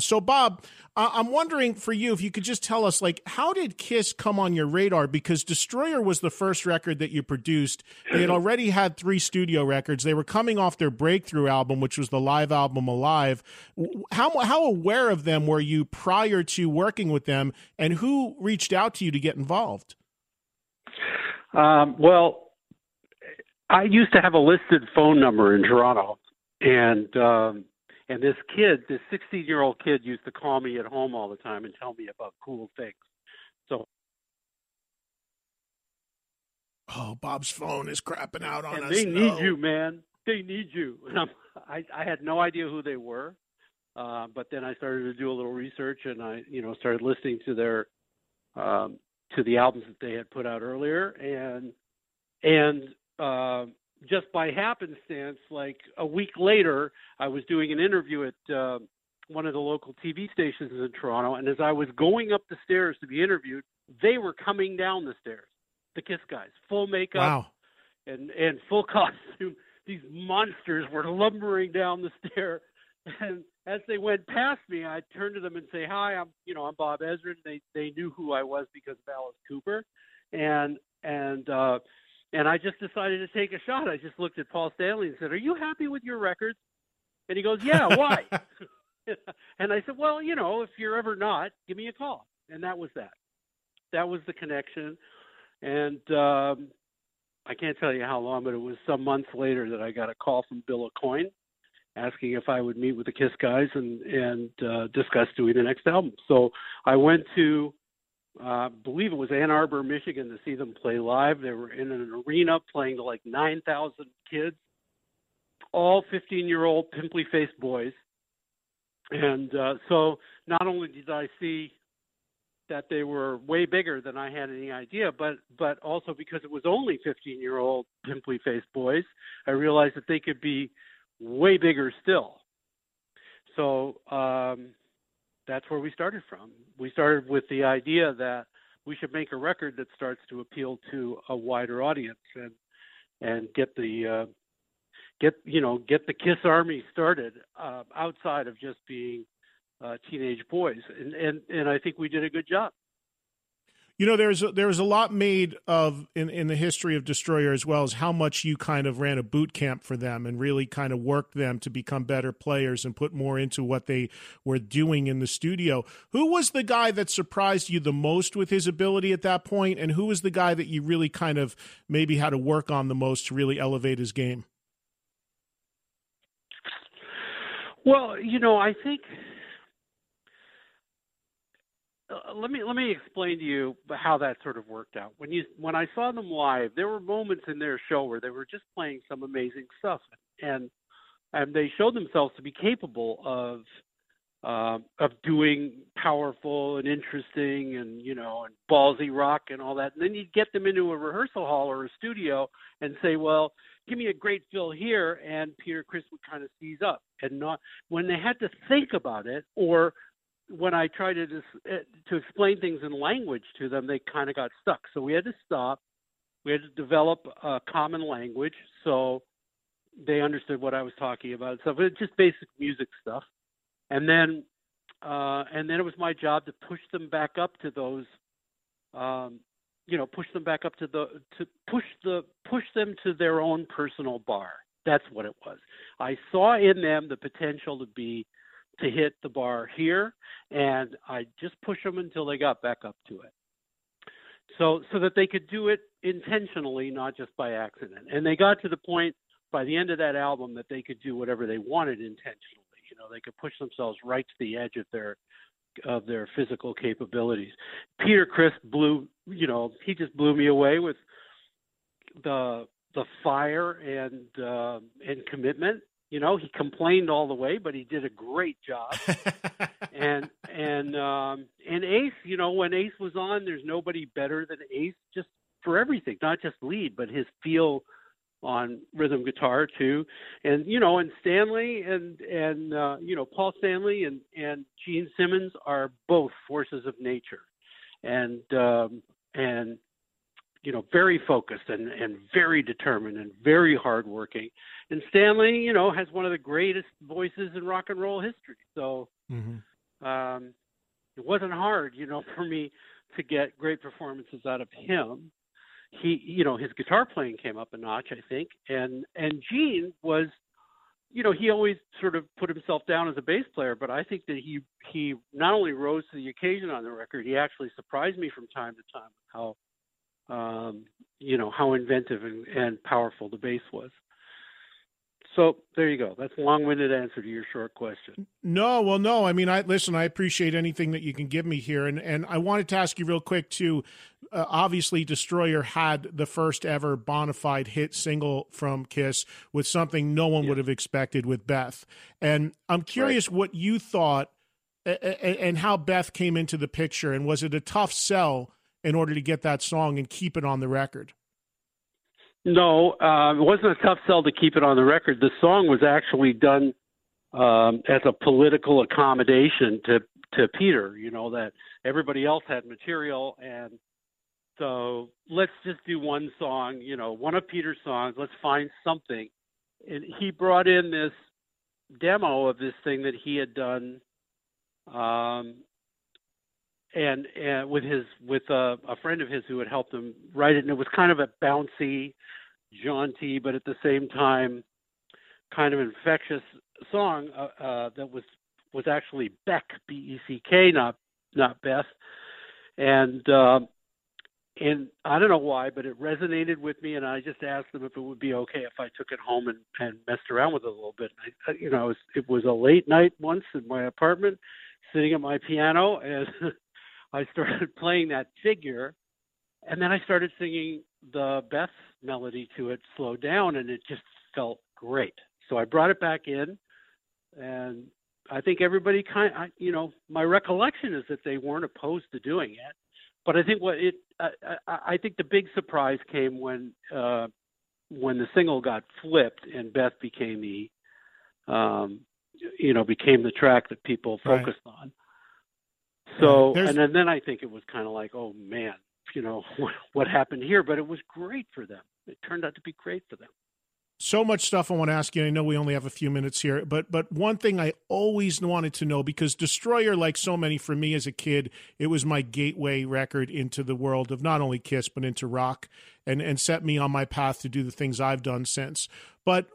So, Bob, uh, I'm wondering for you if you could just tell us, like, how did KISS come on your radar? Because Destroyer was the first record that you produced. They had already had three studio records. They were coming off their breakthrough album, which was the live album Alive. How, how aware of them were you prior to working with them, and who reached out to you to get involved? Um, well... I used to have a listed phone number in Toronto, and um, and this kid, this sixteen-year-old kid, used to call me at home all the time and tell me about cool things. So, oh, Bob's phone is crapping out on and us. They need oh. you, man. They need you. And I'm, I I had no idea who they were, uh, but then I started to do a little research, and I you know started listening to their um, to the albums that they had put out earlier, and and. Uh, just by happenstance, like a week later, I was doing an interview at uh, one of the local T V stations in Toronto, and as I was going up the stairs to be interviewed, they were coming down the stairs, the KISS guys, full makeup wow. and, and full costume. These monsters were lumbering down the stair, and as they went past me, I turned to them and say, hi, I'm, you know, I'm Bob Ezrin. They they knew who I was because of Alice Cooper, and and uh And I just decided to take a shot. I just looked at Paul Stanley and said, are you happy with your records? And he goes, yeah, why? And I said, well, you know, if you're ever not, give me a call. And that was that. That was the connection. And um, I can't tell you how long, but it was some months later that I got a call from Bill O'Coin asking if I would meet with the KISS guys and, and uh, discuss doing the next album. So I went to... I uh, believe it was Ann Arbor, Michigan, to see them play live. They were in an arena playing to like nine thousand kids, all fifteen-year-old pimply-faced boys. And uh, so not only did I see that they were way bigger than I had any idea, but, but also because it was only fifteen-year-old pimply-faced boys, I realized that they could be way bigger still. So... Um, that's where we started from. We started with the idea that we should make a record that starts to appeal to a wider audience. And and get the uh, get you know get the KISS army started uh, outside of just being uh, teenage boys, and, and and I think we did a good job. You know, there's a, there's a lot made of in, in the history of Destroyer, as well as how much you kind of ran a boot camp for them and really kind of worked them to become better players and put more into what they were doing in the studio. Who was the guy that surprised you the most with his ability at that point, and who was the guy that you really kind of maybe had to work on the most to really elevate his game? Well, you know, I think... Uh, let me let me explain to you how that sort of worked out. When you when I saw them live, there were moments in their show where they were just playing some amazing stuff, and and they showed themselves to be capable of uh, of doing powerful and interesting and you know and ballsy rock and all that. And then you'd get them into a rehearsal hall or a studio and say, well, give me a great fill here, and Peter Criss would kind of seize up and not when they had to think about it or. When I tried to dis- to explain things in language to them, they kind of got stuck. So we had to stop. We had to develop a common language so they understood what I was talking about and stuff. It was just basic music stuff. And then uh, and then it was my job to push them back up to those, um, you know, push them back up to the to push the push them to their own personal bar. That's what it was. I saw in them the potential to be. to hit the bar here, and I just pushed them until they got back up to it. So so that they could do it intentionally, not just by accident. And they got to the point by the end of that album that they could do whatever they wanted intentionally. You know, they could push themselves right to the edge of their of their physical capabilities. Peter Criss blew, you know, he just blew me away with the the fire and uh, and commitment. You know, he complained all the way, but he did a great job. and and um, and Ace, you know, when Ace was on, there's nobody better than Ace just for everything, not just lead, but his feel on rhythm guitar too. And you know, and Stanley and and uh, you know, Paul Stanley and and Gene Simmons are both forces of nature, and um, and you know, very focused and, and very determined and very hardworking. And Stanley, you know, has one of the greatest voices in rock and roll history. So mm-hmm. um, it wasn't hard, you know, for me to get great performances out of him. He, you know, his guitar playing came up a notch, I think. And, and Gene was, you know, he always sort of put himself down as a bass player, but I think that he, he not only rose to the occasion on the record, he actually surprised me from time to time with how, Um, you know, how inventive and, and powerful the bass was. So there you go. That's a long-winded answer to your short question. No, well, no. I mean, I listen, I appreciate anything that you can give me here. And and I wanted to ask you real quick, too. Uh, obviously, Destroyer had the first ever bona fide hit single from KISS with something no one yeah. would have expected with Beth. And I'm curious right. what you thought and how Beth came into the picture. And was it a tough sell in order to get that song and keep it on the record? No, uh, it wasn't a tough sell to keep it on the record. The song was actually done um, as a political accommodation to, to Peter, you know, that everybody else had material. And so let's just do one song, you know, one of Peter's songs, let's find something. And he brought in this demo of this thing that he had done, um, And, and with his with a, a friend of his who had helped him write it, and it was kind of a bouncy, jaunty, but at the same time, kind of infectious song uh, uh, that was was actually Beck, B E C K, not not Beth, and uh, and I don't know why, but it resonated with me, and I just asked them if it would be okay if I took it home and, and messed around with it a little bit. I, you know, it was, it was a late night once in my apartment, sitting at my piano and. I started playing that figure, and then I started singing the Beth melody to it, slow down, and it just felt great. So I brought it back in, and I think everybody kind of, you know, my recollection is that they weren't opposed to doing it, but I think what it, I, I, I think the big surprise came when, uh, when the single got flipped and Beth became the, um, you know, became the track that people focused right. on. So, There's... and then, then I think it was kind of like, oh man, you know, what, what happened here? But it was great for them. it turned out to be great for them. So much stuff I want to ask you. I know we only have a few minutes here, but but one thing I always wanted to know, because Destroyer, like so many for me as a kid, it was my gateway record into the world of not only KISS, but into rock, and, and set me on my path to do the things I've done since. But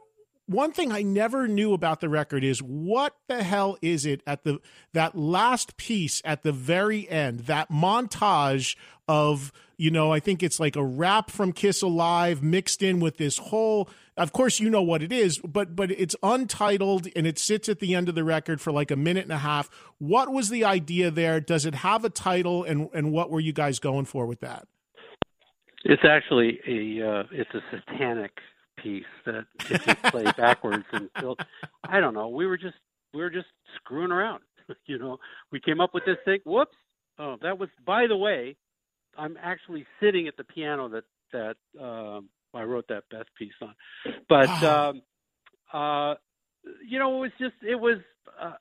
one thing I never knew about the record is what the hell is it at the that last piece at the very end, that montage of, you know, I think it's like a rap from KISS Alive mixed in with this whole, of course, you know what it is, but but it's untitled and it sits at the end of the record for like a minute and a half. What was the idea there? Does it have a title, and, and what were you guys going for with that? It's actually a, uh, it's a satanic piece that if you play backwards and still, I don't know. We were just we were just screwing around, you know. We came up with this thing. Whoops! Oh, that was. By the way, I'm actually sitting at the piano that that um, I wrote that Beth piece on. But um, uh, you know, it was just it was uh,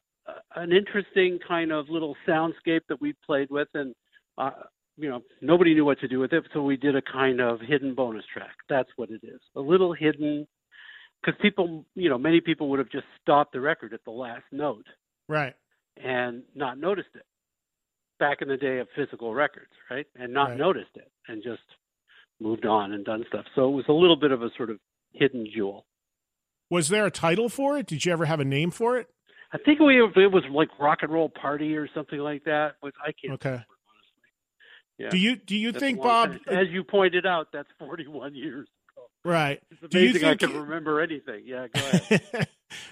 an interesting kind of little soundscape that we played with, and uh, you know, nobody knew what to do with it, so we did a kind of hidden bonus track. That's what it is. A little hidden, because people, you know, many people would have just stopped the record at the last note. Right. And not noticed it. Back in the day of physical records, right? And not right. noticed it and just moved on and done stuff. So it was a little bit of a sort of hidden jewel. Was there a title for it? Did you ever have a name for it? I think we it was like Rock and Roll Party or something like that. Which I can't okay. remember. Yeah. Do you do you that's think, Bob? Time. As you pointed out, that's forty-one years ago. Right. It's amazing do you think, I can remember anything. Yeah, go ahead.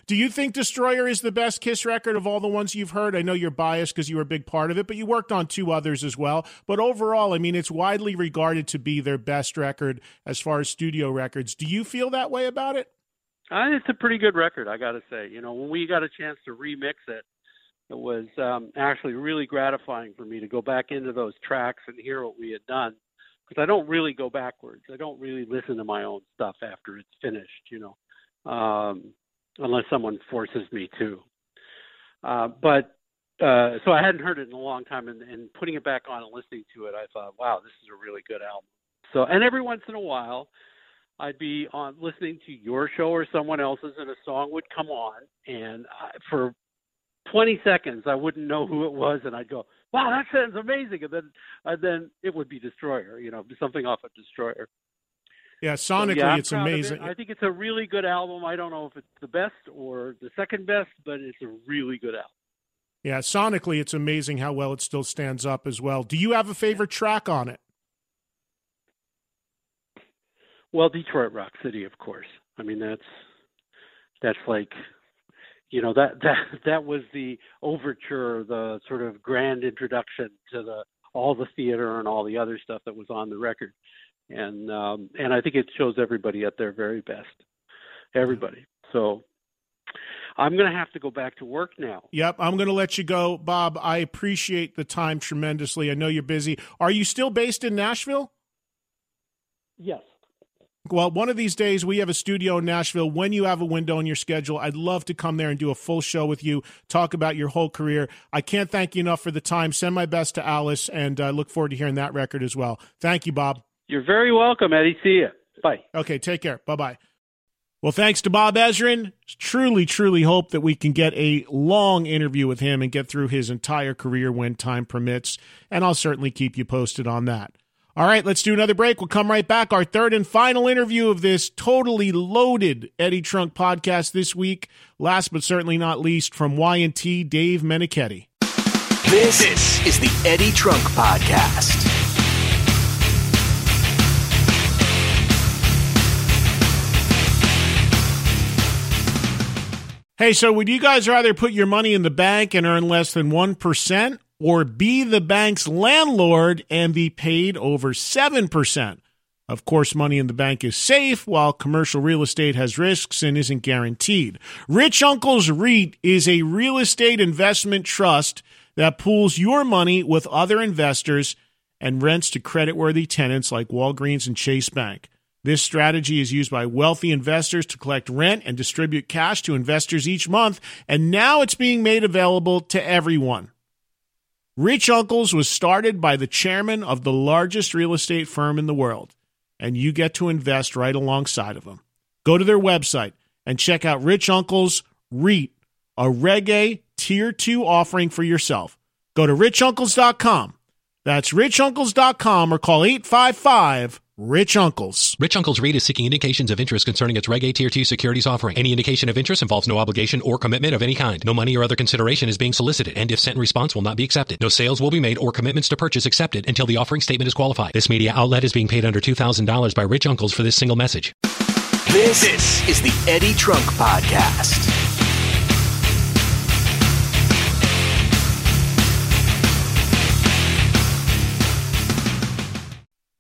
Do you think Destroyer is the best KISS record of all the ones you've heard? I know you're biased because you were a big part of it, but you worked on two others as well. But overall, I mean, it's widely regarded to be their best record as far as studio records. Do you feel that way about it? Uh, it's a pretty good record, I got to say. You know, when we got a chance to remix it, it was um, actually really gratifying for me to go back into those tracks and hear what we had done, because I don't really go backwards. I don't really listen to my own stuff after it's finished, you know, um, unless someone forces me to. Uh, but uh, so I hadn't heard it in a long time, and, and putting it back on and listening to it, I thought, wow, this is a really good album. So, and every once in a while, I'd be on listening to your show or someone else's, and a song would come on, and I, for twenty seconds, I wouldn't know who it was, and I'd go, wow, that sounds amazing. And then and then it would be Destroyer, you know, something off of Destroyer. Yeah, sonically, so, yeah, it's amazing. It. I think it's a really good album. I don't know if it's the best or the second best, but it's a really good album. Yeah, sonically, it's amazing how well it still stands up as well. Do you have a favorite track on it? Well, Detroit Rock City, of course. I mean, that's that's like... You know, that, that that was the overture, the sort of grand introduction to the all the theater and all the other stuff that was on the record. And um, and I think it shows everybody at their very best. Everybody. So I'm going to have to go back to work now. Yep, I'm going to let you go. Bob, I appreciate the time tremendously. I know you're busy. Are you still based in Nashville? Yes. Well, one of these days, we have a studio in Nashville. When you have a window in your schedule, I'd love to come there and do a full show with you, talk about your whole career. I can't thank you enough for the time. Send my best to Alice, and I uh, look forward to hearing that record as well. Thank you, Bob. You're very welcome, Eddie. See you. Bye. Okay, take care. Bye-bye. Well, thanks to Bob Ezrin. Truly, truly hope that we can get a long interview with him and get through his entire career when time permits, and I'll certainly keep you posted on that. All right, let's do another break. We'll come right back. Our third and final interview of this totally loaded Eddie Trunk podcast this week. Last but certainly not least, from Y and T, Dave Menichetti. This, this is the Eddie Trunk Podcast. Hey, so would you guys rather put your money in the bank and earn less than one percent? Or be the bank's landlord and be paid over seven percent. Of course, money in the bank is safe, while commercial real estate has risks and isn't guaranteed. Rich Uncle's REIT is a real estate investment trust that pools your money with other investors and rents to creditworthy tenants like Walgreens and Chase Bank. This strategy is used by wealthy investors to collect rent and distribute cash to investors each month, and now it's being made available to everyone. Rich Uncles was started by the chairman of the largest real estate firm in the world, and you get to invest right alongside of them. Go to their website and check out Rich Uncle's REIT, a reggae tier two offering for yourself. Go to rich uncles dot com. That's rich uncles dot com or call eight five five, rich uncles. Rich Uncles REIT is seeking indications of interest concerning its Reg A Tier two securities offering. Any indication of interest involves no obligation or commitment of any kind. No money or other consideration is being solicited, and if sent in response will not be accepted. No sales will be made or commitments to purchase accepted until the offering statement is qualified. This media outlet is being paid under two thousand dollars by Rich Uncles for this single message. This, this is the Eddie Trunk Podcast.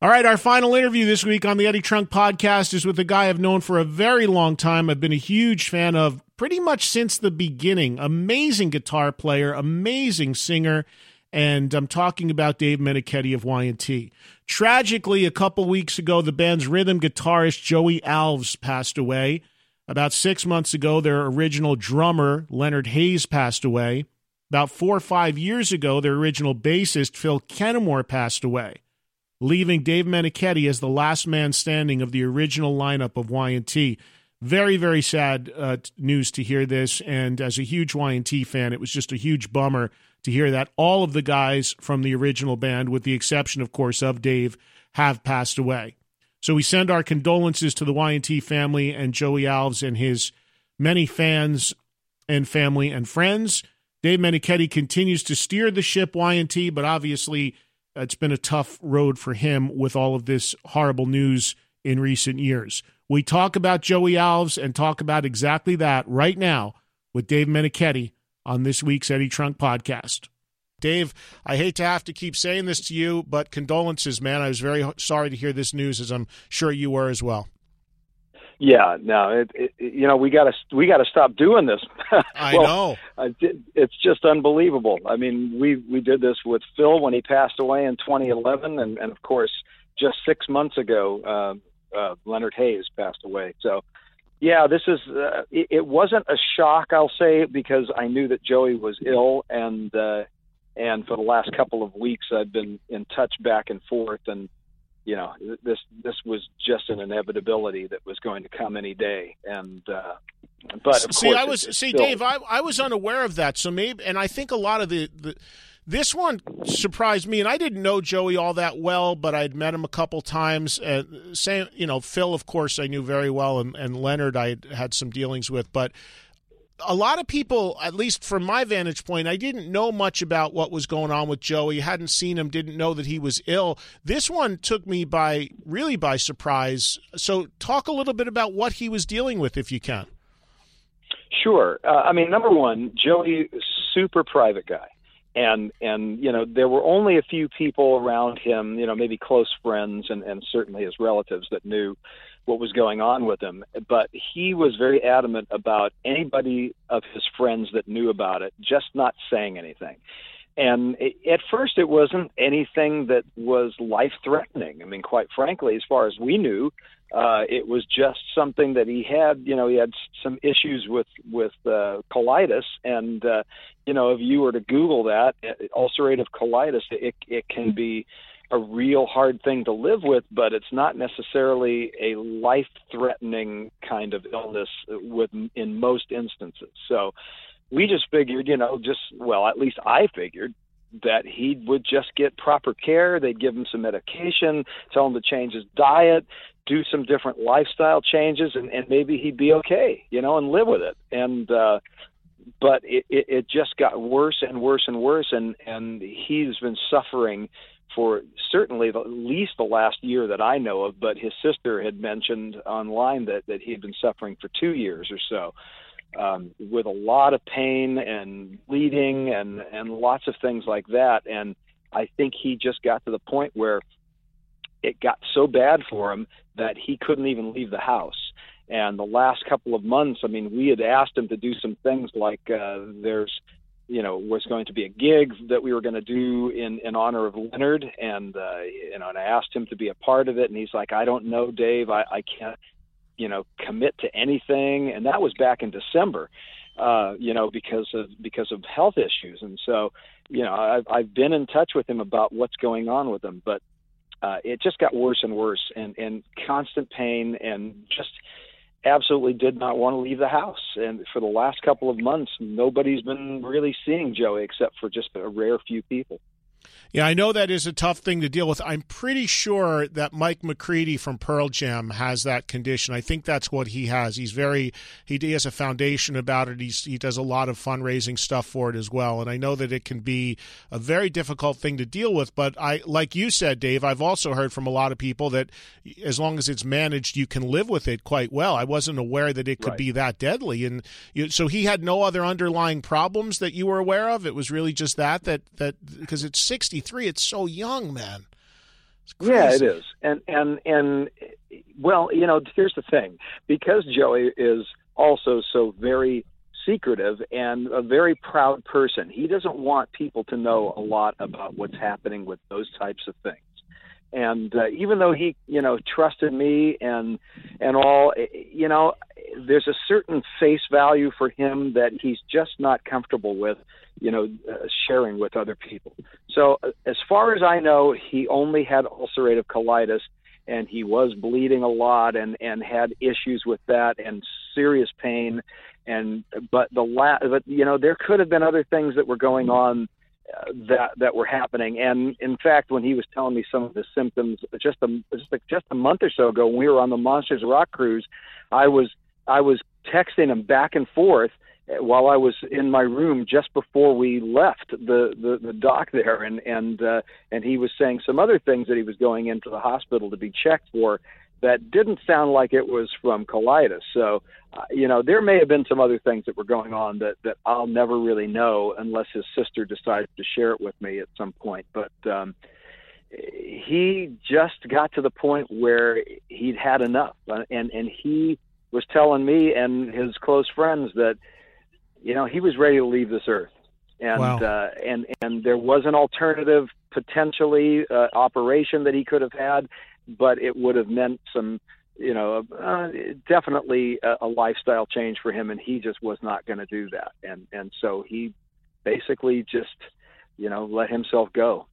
All right, our final interview this week on the Eddie Trunk Podcast is with a guy I've known for a very long time. I've been a huge fan of pretty much since the beginning. Amazing guitar player, amazing singer, and I'm talking about Dave Menichetti of Y and T. Tragically, a couple weeks ago, the band's rhythm guitarist Joey Alves passed away. About six months ago, their original drummer Leonard Hayes passed away. About four or five years ago, their original bassist Phil Kenmore passed away, leaving Dave Menichetti as the last man standing of the original lineup of Y and T. Very, very sad uh, news to hear this, and as a huge Y and T fan, it was just a huge bummer to hear that all of the guys from the original band, with the exception, of course, of Dave, have passed away. So we send our condolences to the Y and T family and Joey Alves and his many fans and family and friends. Dave Menichetti continues to steer the ship Y and T, but obviously it's been a tough road for him with all of this horrible news in recent years. We talk about Joey Alves and talk about exactly that right now with Dave Menichetti on this week's Eddie Trunk Podcast. Dave, I hate to have to keep saying this to you, but condolences, man. I was very sorry to hear this news, as I'm sure you were as well. Yeah, no, it, it, you know, we got to we got to stop doing this. I well, know. It's just unbelievable. I mean, we we did this with Phil when he passed away in twenty eleven, and, and of course, just six months ago, uh, uh, Leonard Hayes passed away. So, yeah, this is uh, it, it wasn't a shock, I'll say, because I knew that Joey was ill, and uh, and for the last couple of weeks, I've been in touch back and forth, and you know, this this was just an inevitability that was going to come any day. And uh, but of see, course, I was see, still... Dave, I, I was unaware of that. So maybe, and I think a lot of the, the this one surprised me, and I didn't know Joey all that well, but I'd met him a couple times. Uh, same, you know, Phil, of course, I knew very well, and, and Leonard, I had, had some dealings with, but a lot of people, at least from my vantage point, I didn't know much about what was going on with Joey. Hadn't seen him, didn't know that he was ill. This one took me by really by surprise. So talk a little bit about what he was dealing with, if you can. Sure. Uh, I mean, number one, Joey, super private guy. And, and you know, there were only a few people around him, you know, maybe close friends and, and certainly his relatives that knew what was going on with him. But he was very adamant about anybody of his friends that knew about it just not saying anything. And it, at first it wasn't anything that was life-threatening. I mean, quite frankly, as far as we knew, uh, it was just something that he had, you know, he had some issues with, with uh, colitis. And, uh, you know, if you were to Google that, ulcerative colitis, it, it can be a real hard thing to live with, but it's not necessarily a life-threatening kind of illness with, in most instances. So we just figured, you know, just, well, at least I figured that he would just get proper care. They'd give him some medication, tell him to change his diet, do some different lifestyle changes, and, and maybe he'd be okay, you know, and live with it. And, uh, but it, it, it just got worse and worse and worse. And, and he's been suffering for certainly at least the last year that I know of, but his sister had mentioned online that, that he had been suffering for two years or so um, with a lot of pain and bleeding and, and lots of things like that. And I think he just got to the point where it got so bad for him that he couldn't even leave the house. And the last couple of months, I mean, we had asked him to do some things like uh, there's you know, was going to be a gig that we were going to do in, in honor of Leonard. And, uh, you know, and I asked him to be a part of it. And he's like, I don't know, Dave, I, I can't, you know, commit to anything. And that was back in December, uh, you know, because of, because of health issues. And so, you know, I've, I've been in touch with him about what's going on with him, but uh, it just got worse and worse, and, and constant pain, and just absolutely did not want to leave the house. And for the last couple of months, nobody's been really seeing Joey except for just a rare few people. Yeah, I know that is a tough thing to deal with. I'm pretty sure that Mike McCready from Pearl Jam has that condition. I think that's what he has. He's very, he, he has a foundation about it. He's, he does a lot of fundraising stuff for it as well. And I know that it can be a very difficult thing to deal with. But I, like you said, Dave, I've also heard from a lot of people that as long as it's managed, you can live with it quite well. I wasn't aware that it could right. be that deadly. And you, so he had no other underlying problems that you were aware of? It was really just that, that, that because it's sixty Three, it's so young, man. It's crazy. Yeah, it is. And and and well, you know, here's the thing. Because Joey is also so very secretive and a very proud person, he doesn't want people to know a lot about what's happening with those types of things. And uh, even though he, you know, trusted me and and all, you know, there's a certain face value for him that he's just not comfortable with, you know, uh, sharing with other people. So uh, as far as I know, he only had ulcerative colitis, and he was bleeding a lot and, and had issues with that and serious pain. And but the la- but you know, there could have been other things that were going on uh, that that were happening. And in fact, when he was telling me some of the symptoms just a just a, just a month or so ago, when we were on the Monsters Rock cruise, I was I was texting him back and forth while I was in my room just before we left the, the, the dock there. And, and, uh, and he was saying some other things that he was going into the hospital to be checked for that didn't sound like it was from colitis. So, uh, you know, there may have been some other things that were going on that, that I'll never really know unless his sister decides to share it with me at some point. But, um, he just got to the point where he'd had enough, and, and he was telling me and his close friends that, you know, he was ready to leave this earth, and wow. uh, and and there was an alternative potentially uh, operation that he could have had, but it would have meant some, you know, uh, definitely a, a lifestyle change for him, and he just was not going to do that, and and so he basically just, you know, let himself go.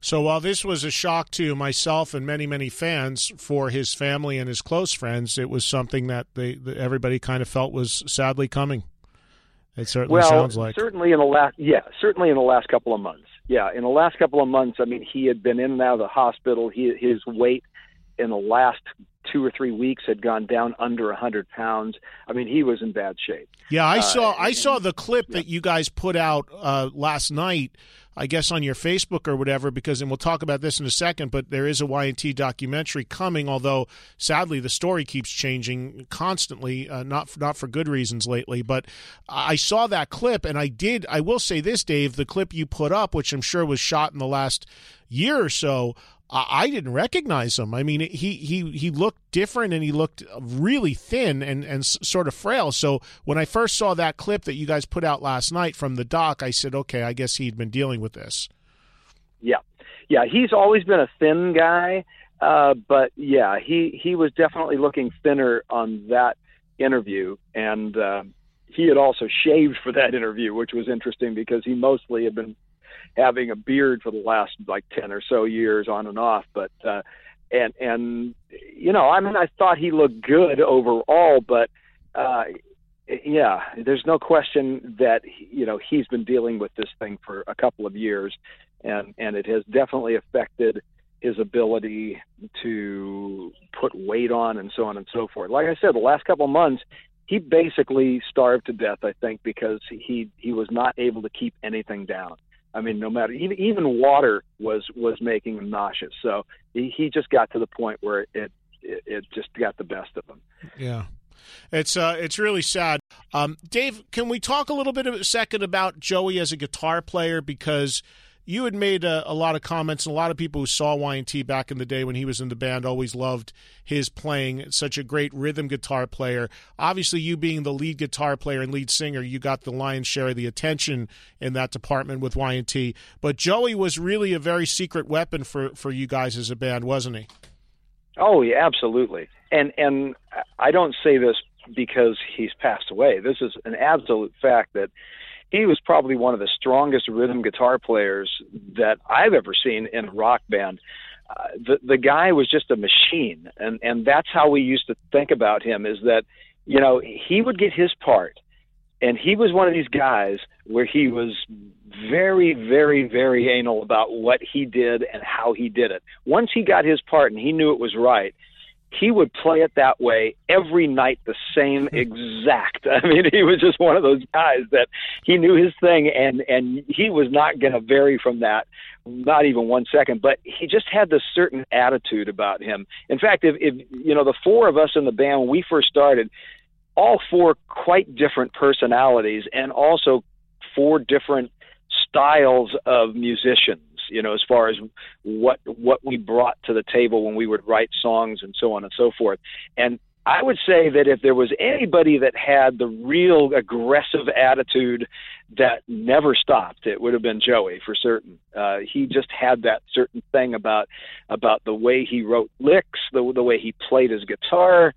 So while this was a shock to myself and many, many fans, for his family and his close friends, it was something that they that everybody kind of felt was sadly coming. It certainly well, sounds like. certainly in the last, yeah, certainly in the last couple of months. Yeah, in the last couple of months, I mean, he had been in and out of the hospital. He, his weight in the last two or three weeks had gone down under one hundred pounds. I mean, he was in bad shape. Yeah, I saw uh, and, I saw the clip yeah. that you guys put out uh, last night, I guess on your Facebook or whatever, because, and we'll talk about this in a second, but there is a Y and T documentary coming, although sadly the story keeps changing constantly, uh, not, for, not for good reasons lately. But I saw that clip, and I did, I will say this, Dave, the clip you put up, which I'm sure was shot in the last year or so, I didn't recognize him. I mean, he, he, he looked different, and he looked really thin and, and sort of frail. So when I first saw that clip that you guys put out last night from the doc, I said, okay, I guess he'd been dealing with this. Yeah. Yeah, he's always been a thin guy, uh, but, yeah, he, he was definitely looking thinner on that interview, and uh, he had also shaved for that interview, which was interesting because he mostly had been having a beard for the last like ten or so years on and off. But, uh, and, and, you know, I mean, I thought he looked good overall, but, uh, yeah, there's no question that, you know, he's been dealing with this thing for a couple of years, and, and it has definitely affected his ability to put weight on and so on and so forth. Like I said, the last couple of months, he basically starved to death, I think, because he, he was not able to keep anything down. I mean, no matter, even, even water was, was making him nauseous. So he, he just got to the point where it, it, it just got the best of him. Yeah. It's uh, it's really sad. Um, Dave, can we talk a little bit of a second about Joey as a guitar player? Because you had made a, a lot of comments, and a lot of people who saw Y and T back in the day when he was in the band always loved his playing, such a great rhythm guitar player. Obviously, you being the lead guitar player and lead singer, you got the lion's share of the attention in that department with Y and T. But Joey was really a very secret weapon for, for you guys as a band, wasn't he? Oh, yeah, absolutely. And and I don't say this because he's passed away. This is an absolute fact that he was probably one of the strongest rhythm guitar players that I've ever seen in a rock band. uh, the the guy was just a machine, and and that's how we used to think about him. Is that, you know, he would get his part, and he was one of these guys where he was very, very, very anal about what he did and how he did it. Once he got his part and he knew it was right, he would play it that way every night, the same exact. I mean, he was just one of those guys that he knew his thing, and, and he was not going to vary from that, not even one second. But he just had this certain attitude about him. In fact, if, if you know, the four of us in the band, when we first started, all four quite different personalities and also four different styles of musicians, you know, as far as what what we brought to the table when we would write songs and so on and so forth. And I would say that if there was anybody that had the real aggressive attitude that never stopped, it would have been Joey for certain. Uh, he just had that certain thing about about the way he wrote licks, the, the way he played his guitar,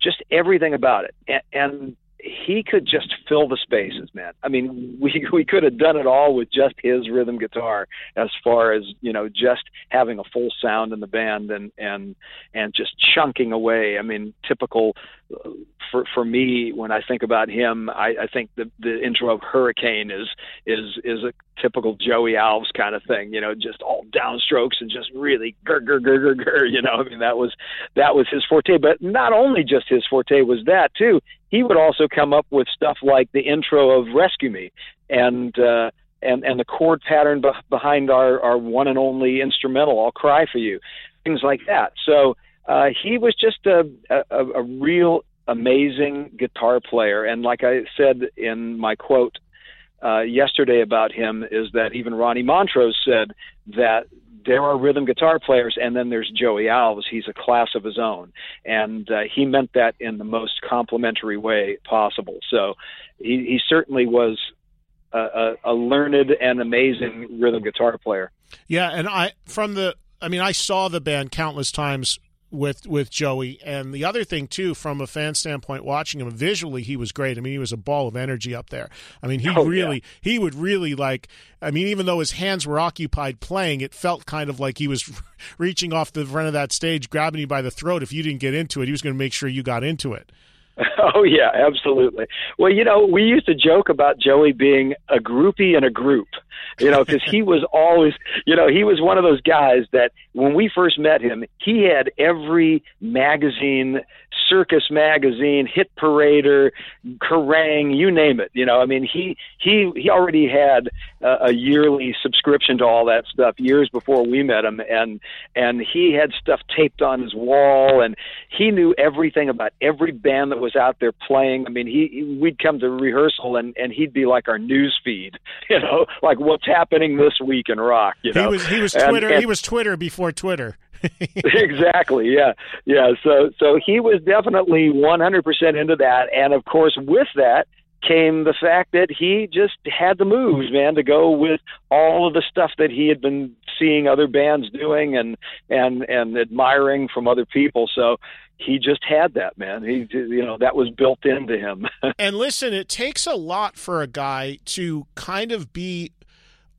just everything about it. And, and he could just fill the spaces, man. I mean, we we could have done it all with just his rhythm guitar, as far as, you know, just having a full sound in the band and and and just chunking away. I mean, typical for for me when I think about him, I, I think the the intro of Hurricane is is is a typical Joey Alves kind of thing, you know, just all downstrokes and just really grr, grr, grr, grr, grr, you know. I mean, that was that was his forte. But not only just his forte was that too. He would also come up with stuff like the intro of Rescue Me and uh, and and the chord pattern be- behind our, our one and only instrumental, I'll Cry For You, things like that. So uh, he was just a, a, a real amazing guitar player. And like I said in my quote uh, yesterday about him, is that even Ronnie Montrose said that there are rhythm guitar players, and then there's Joey Alves. He's a class of his own, and uh, he meant that in the most complimentary way possible. So he, he certainly was a, a, a learned and amazing rhythm guitar player. Yeah, and I from the I mean I saw the band countless times with with Joey, and the other thing too, from a fan standpoint, watching him visually, he was great. I mean, he was a ball of energy up there. I mean, he oh, really yeah. he would really like I mean, even though his hands were occupied playing, it felt kind of like he was reaching off the front of that stage, grabbing you by the throat. If you didn't get into it, he was going to make sure you got into it. Oh yeah, absolutely. Well, you know, we used to joke about Joey being a groupie in a group, you know, because he was always, you know, he was one of those guys that when we first met him, he had every magazine, Circus Magazine, Hit Parader, Kerrang, you name it. You know, I mean, he he he already had a, a yearly subscription to all that stuff years before we met him, and and he had stuff taped on his wall, and he knew everything about every band that was out there playing. I mean, he we'd come to rehearsal, and, and he'd be like our news feed, you know, like what's happening this week in rock. You know, he was he was Twitter. And, and, he was Twitter before Twitter. Exactly. Yeah. Yeah. So so he was definitely one hundred percent into that, and of course, with that came the fact that he just had the moves, man, to go with all of the stuff that he had been seeing other bands doing and and and admiring from other people. So he just had that, man. He, you know, that was built into him. And listen, it takes a lot for a guy to kind of be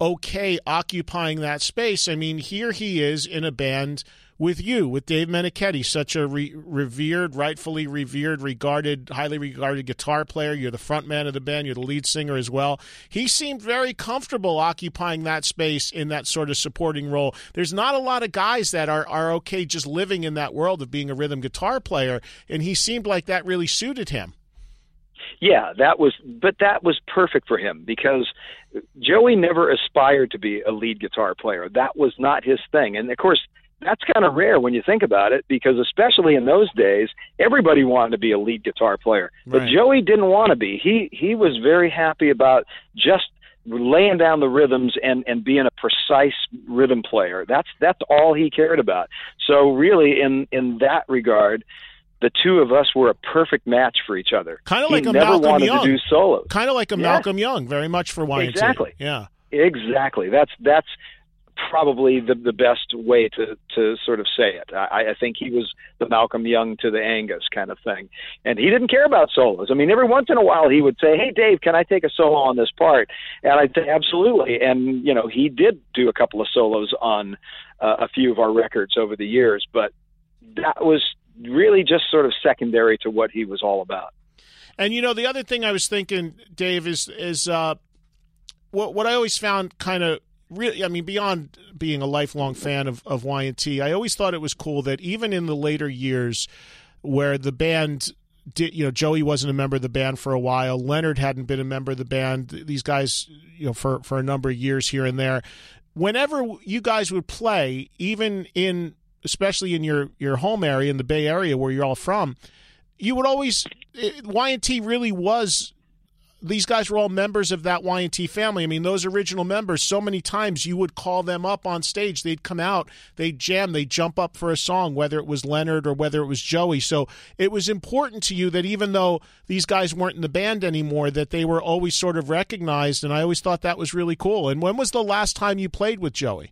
okay occupying that space. I mean, here he is in a band with you, with Dave Menichetti, such a re- revered, rightfully revered, regarded, highly regarded guitar player. You're the front man of the band. You're the lead singer as well. He seemed very comfortable occupying that space in that sort of supporting role. There's not a lot of guys that are, are okay just living in that world of being a rhythm guitar player, and he seemed like that really suited him. Yeah, that was, but that was perfect for him, because Joey never aspired to be a lead guitar player. That was not his thing. And of course, that's kind of rare when you think about it, because especially in those days, everybody wanted to be a lead guitar player, but right. Joey didn't want to be. He he was very happy about just laying down the rhythms and, and being a precise rhythm player. That's that's all he cared about. So really, in, in that regard, the two of us were a perfect match for each other. Kind of like a Malcolm Young. He never wanted to do solos. Kind of like a Malcolm Young, very much for Y and T. Exactly. Yeah. Exactly. That's that's probably the, the best way to, to sort of say it. I, I think he was the Malcolm Young to the Angus kind of thing. And he didn't care about solos. I mean, every once in a while he would say, hey, Dave, can I take a solo on this part? And I'd say, absolutely. And, you know, he did do a couple of solos on uh, a few of our records over the years, but that was really just sort of secondary to what he was all about. And, you know, the other thing I was thinking, Dave, is is uh, what what I always found kind of really, I mean, beyond being a lifelong fan of, of Y and T, I always thought it was cool that even in the later years where the band did, you know, Joey wasn't a member of the band for a while, Leonard hadn't been a member of the band, these guys, you know, for, for a number of years here and there. Whenever you guys would play, even in, especially in your, your home area, in the Bay Area where you're all from, you would always, it, Y and T really was, these guys were all members of that Y and T family. I mean, those original members, so many times you would call them up on stage. They'd come out, they'd jam, they'd jump up for a song, whether it was Leonard or whether it was Joey. So it was important to you that even though these guys weren't in the band anymore, that they were always sort of recognized, and I always thought that was really cool. And when was the last time you played with Joey?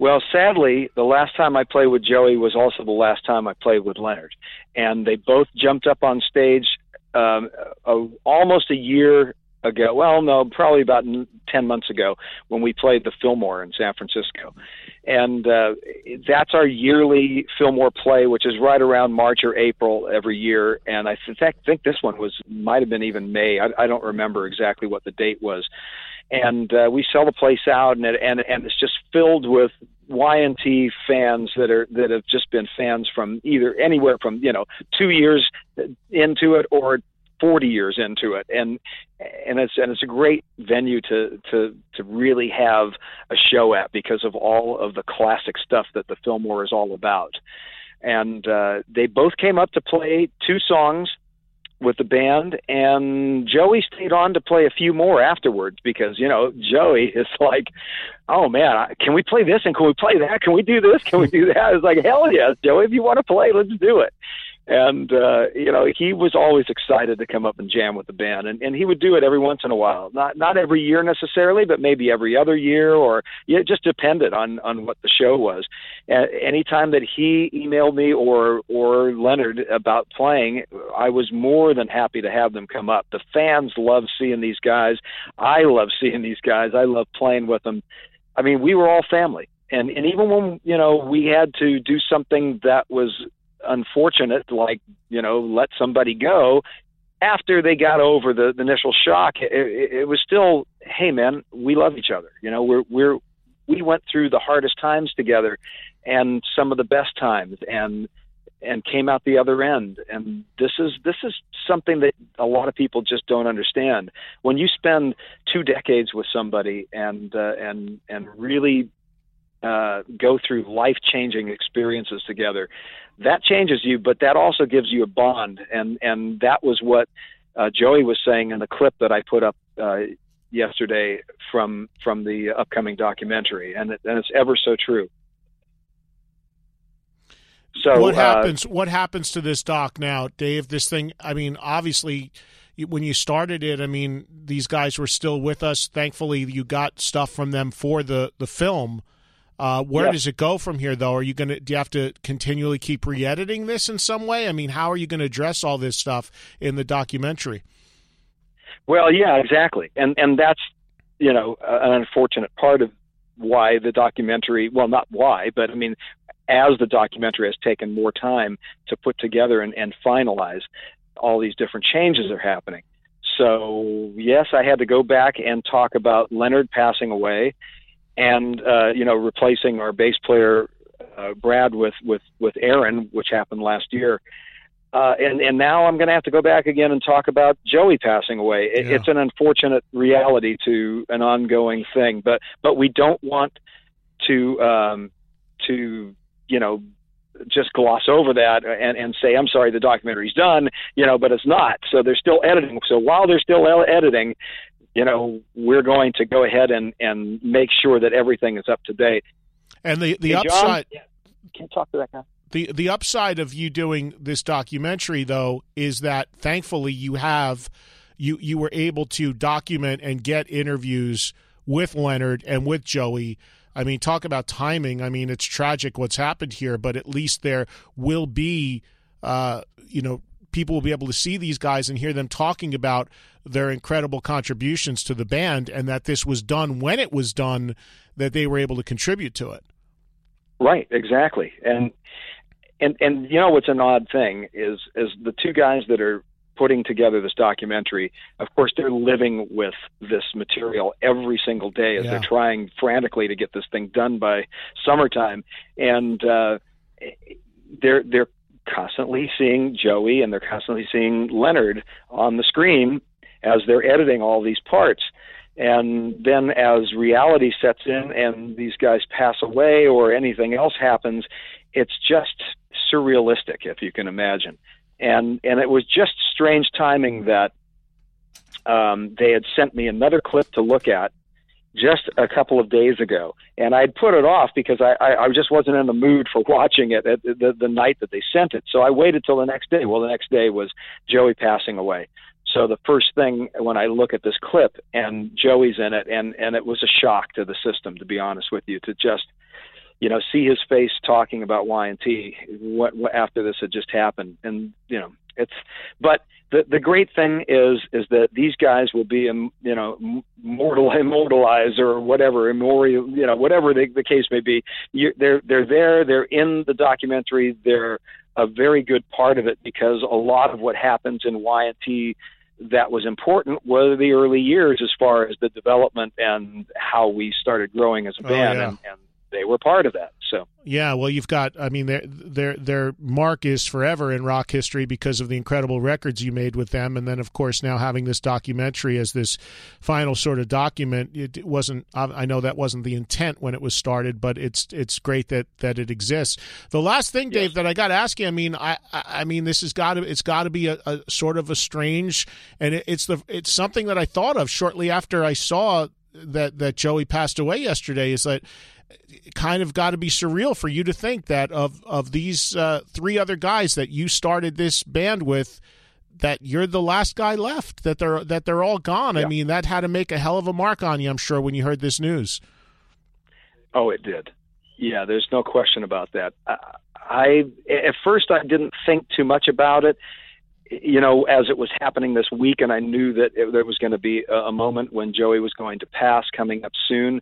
Well, sadly, the last time I played with Joey was also the last time I played with Leonard. And they both jumped up on stage um, uh, almost a year ago. Well, no, probably about ten months ago when we played the Fillmore in San Francisco. And uh, that's our yearly Fillmore play, which is right around March or April every year. And I th- think this one was might have been even May. I, I don't remember exactly what the date was. And uh, we sell the place out, and it, and and it's just filled with Y and T fans that are that have just been fans from either anywhere from, you know, two years into it or forty years into it, and and it's and it's a great venue to to to really have a show at because of all of the classic stuff that the Fillmore is all about. And uh, they both came up to play two songs with the band, and Joey stayed on to play a few more afterwards because, you know, Joey is like, oh man, can we play this and can we play that? Can we do this? Can we do that? It's like, hell yes, Joey, if you want to play, let's do it. And, uh, you know, he was always excited to come up and jam with the band, and, and he would do it every once in a while. Not not every year necessarily, but maybe every other year, or it just depended on, on what the show was. And anytime that he emailed me or, or Leonard about playing, I was more than happy to have them come up. The fans love seeing these guys. I love seeing these guys. I love playing with them. I mean, we were all family. And, and even when, you know, we had to do something that was unfortunate, like, you know, let somebody go, after they got over the, the initial shock, it, it, it was still, hey man, we love each other, you know, we're we're we went through the hardest times together and some of the best times, and and came out the other end. And this is this is something that a lot of people just don't understand. When you spend two decades with somebody and uh, and and really Uh, go through life-changing experiences together, that changes you, but that also gives you a bond. And, and that was what uh, Joey was saying in the clip that I put up uh, yesterday from from the upcoming documentary. And, it, and it's ever so true. So what happens, uh, what happens to this doc now, Dave? This thing, I mean, obviously, when you started it, I mean, these guys were still with us. Thankfully, you got stuff from them for the, the film. Uh, where yeah. does it go from here, though? Are you going to do you have to continually keep re-editing this in some way? I mean, how are you going to address all this stuff in the documentary? Well, yeah, exactly, and and that's, you know, an unfortunate part of why the documentary. Well, not why, but I mean, as the documentary has taken more time to put together and, and finalize, all these different changes are happening. So yes, I had to go back and talk about Leonard passing away. And, uh, you know, replacing our bass player, uh, Brad, with, with, with Aaron, which happened last year. Uh, and, and now I'm going to have to go back again and talk about Joey passing away. It, yeah. It's an unfortunate reality to an ongoing thing. But but we don't want to, um, to you know, just gloss over that and, and say, I'm sorry, the documentary's done, you know, but it's not. So they're still editing. So while they're still editing, you know, we're going to go ahead and, and make sure that everything is up to date. And the, the hey, upside, John, can you talk to that guy? The, the upside of you doing this documentary, though, is that thankfully you have, you, you were able to document and get interviews with Leonard and with Joey. I mean, talk about timing. I mean, it's tragic what's happened here, but at least there will be, uh, you know, people will be able to see these guys and hear them talking about their incredible contributions to the band, and that this was done when it was done, that they were able to contribute to it. Right, exactly. And and and you know what's an odd thing is is the two guys that are putting together this documentary, of course, they're living with this material every single day as yeah. they're trying frantically to get this thing done by summertime. And uh, they're they're constantly seeing Joey and they're constantly seeing Leonard on the screen as they're editing all these parts. And then as reality sets in and these guys pass away or anything else happens, it's just surrealistic, if you can imagine. And and it was just strange timing that um, they had sent me another clip to look at just a couple of days ago. And I'd put it off because I, I, I just wasn't in the mood for watching it at the, the night that they sent it. So I waited till the next day. Well, the next day was Joey passing away. So the first thing when I look at this clip and Joey's in it, and, and it was a shock to the system, to be honest with you, to just, you know, see his face talking about Y and T what, what, after this had just happened. And, you know, it's, but the, the great thing is, is that these guys will be, you know, mortal immortalized or whatever, immemorial, you know, whatever the, the case may be. You, they're, they're there, they're in the documentary. They're a very good part of it because a lot of what happens in Y and T that was important were the early years as far as the development and how we started growing as a band. Oh, yeah. and, and they were part of that. So, yeah, well, you've got, I mean, their, their, their mark is forever in rock history because of the incredible records you made with them. And then, of course, now having this documentary as this final sort of document, it wasn't, I know that wasn't the intent when it was started, but it's, it's great that, that it exists. The last thing, Dave, yes. that I got to ask you, I mean, I, I mean, this has got to, it's got to be a, a sort of a strange, and it, it's the, it's something that I thought of shortly after I saw that, that Joey passed away yesterday is that, it kind of got to be surreal for you to think that of of these uh, three other guys that you started this band with, that you're the last guy left, that they're that they're all gone. Yeah. I mean, that had to make a hell of a mark on you, I'm sure, when you heard this news. Oh, it did. Yeah, there's no question about that. I, I at first I didn't think too much about it, you know, as it was happening this week, and I knew that it, there was going to be a, a moment when Joey was going to pass coming up soon.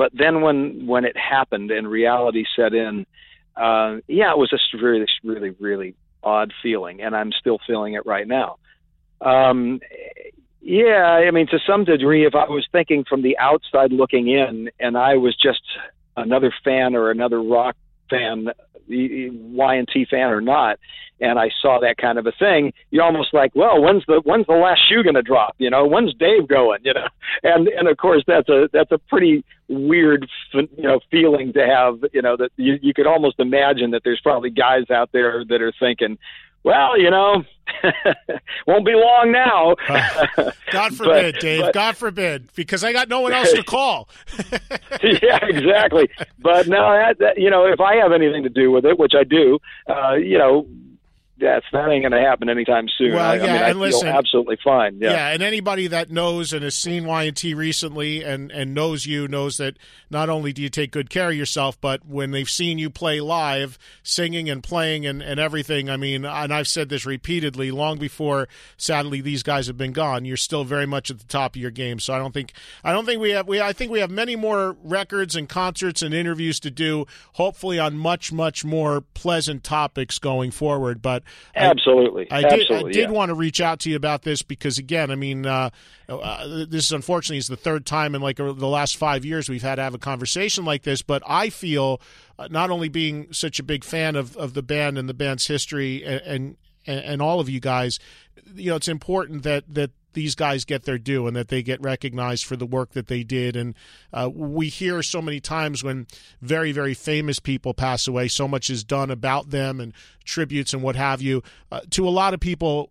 But then when, when it happened and reality set in, uh, yeah, it was just really, really, really odd feeling, and I'm still feeling it right now. Um, yeah, I mean, to some degree, if I was thinking from the outside looking in and I was just another fan or another rock fan, Y and T fan or not, and I saw that kind of a thing, you're almost like, well, when's the when's the last shoe going to drop? You know, when's Dave going? You know, and and of course that's a that's a pretty weird you know feeling to have. You know that you you could almost imagine that there's probably guys out there that are thinking, well, you know, won't be long now. uh, God forbid, but, Dave. But, God forbid, because I got no one else to call. Yeah, exactly. But now, that, that, you know, if I have anything to do with it, which I do, uh, you know, that's not ain't going to happen anytime soon. Well, I, yeah, I mean, I and listen, feel absolutely fine. Yeah. yeah, and anybody that knows and has seen Y and T recently and, and knows you knows that not only do you take good care of yourself, but when they've seen you play live, singing and playing and, and everything, I mean, and I've said this repeatedly, long before, sadly, these guys have been gone, you're still very much at the top of your game. So I don't think I don't think we have we I think we have many more records and concerts and interviews to do, hopefully on much, much more pleasant topics going forward. But I, absolutely. I did, absolutely, I did yeah. want to reach out to you about this because, again, I mean, uh, uh, this unfortunately is the third time in like a, the last five years we've had to have a conversation like this. But I feel uh, not only being such a big fan of, of the band and the band's history and, and and all of you guys, you know, it's important that that these guys get their due and that they get recognized for the work that they did. And uh, we hear so many times when very, very famous people pass away, so much is done about them and tributes and what have you. Uh, to a lot of people,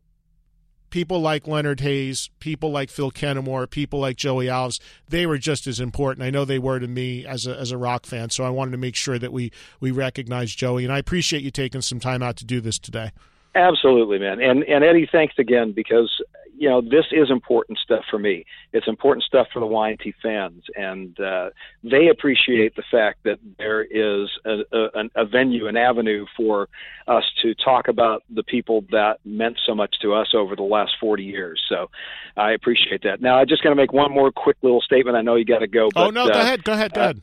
people like Leonard Hayes, people like Phil Kenmore, people like Joey Alves, they were just as important. I know they were to me as a, as a rock fan, so I wanted to make sure that we, we recognize Joey. And I appreciate you taking some time out to do this today. Absolutely, man. And and Eddie, thanks again, because, you know, this is important stuff for me. It's important stuff for the Y and T fans, and uh, they appreciate the fact that there is a, a, a venue, an avenue for us to talk about the people that meant so much to us over the last forty years. So I appreciate that. Now, I'm just going to make one more quick little statement. I know you got to go. But, oh, no, go uh, ahead. Go ahead. Go ahead. Uh,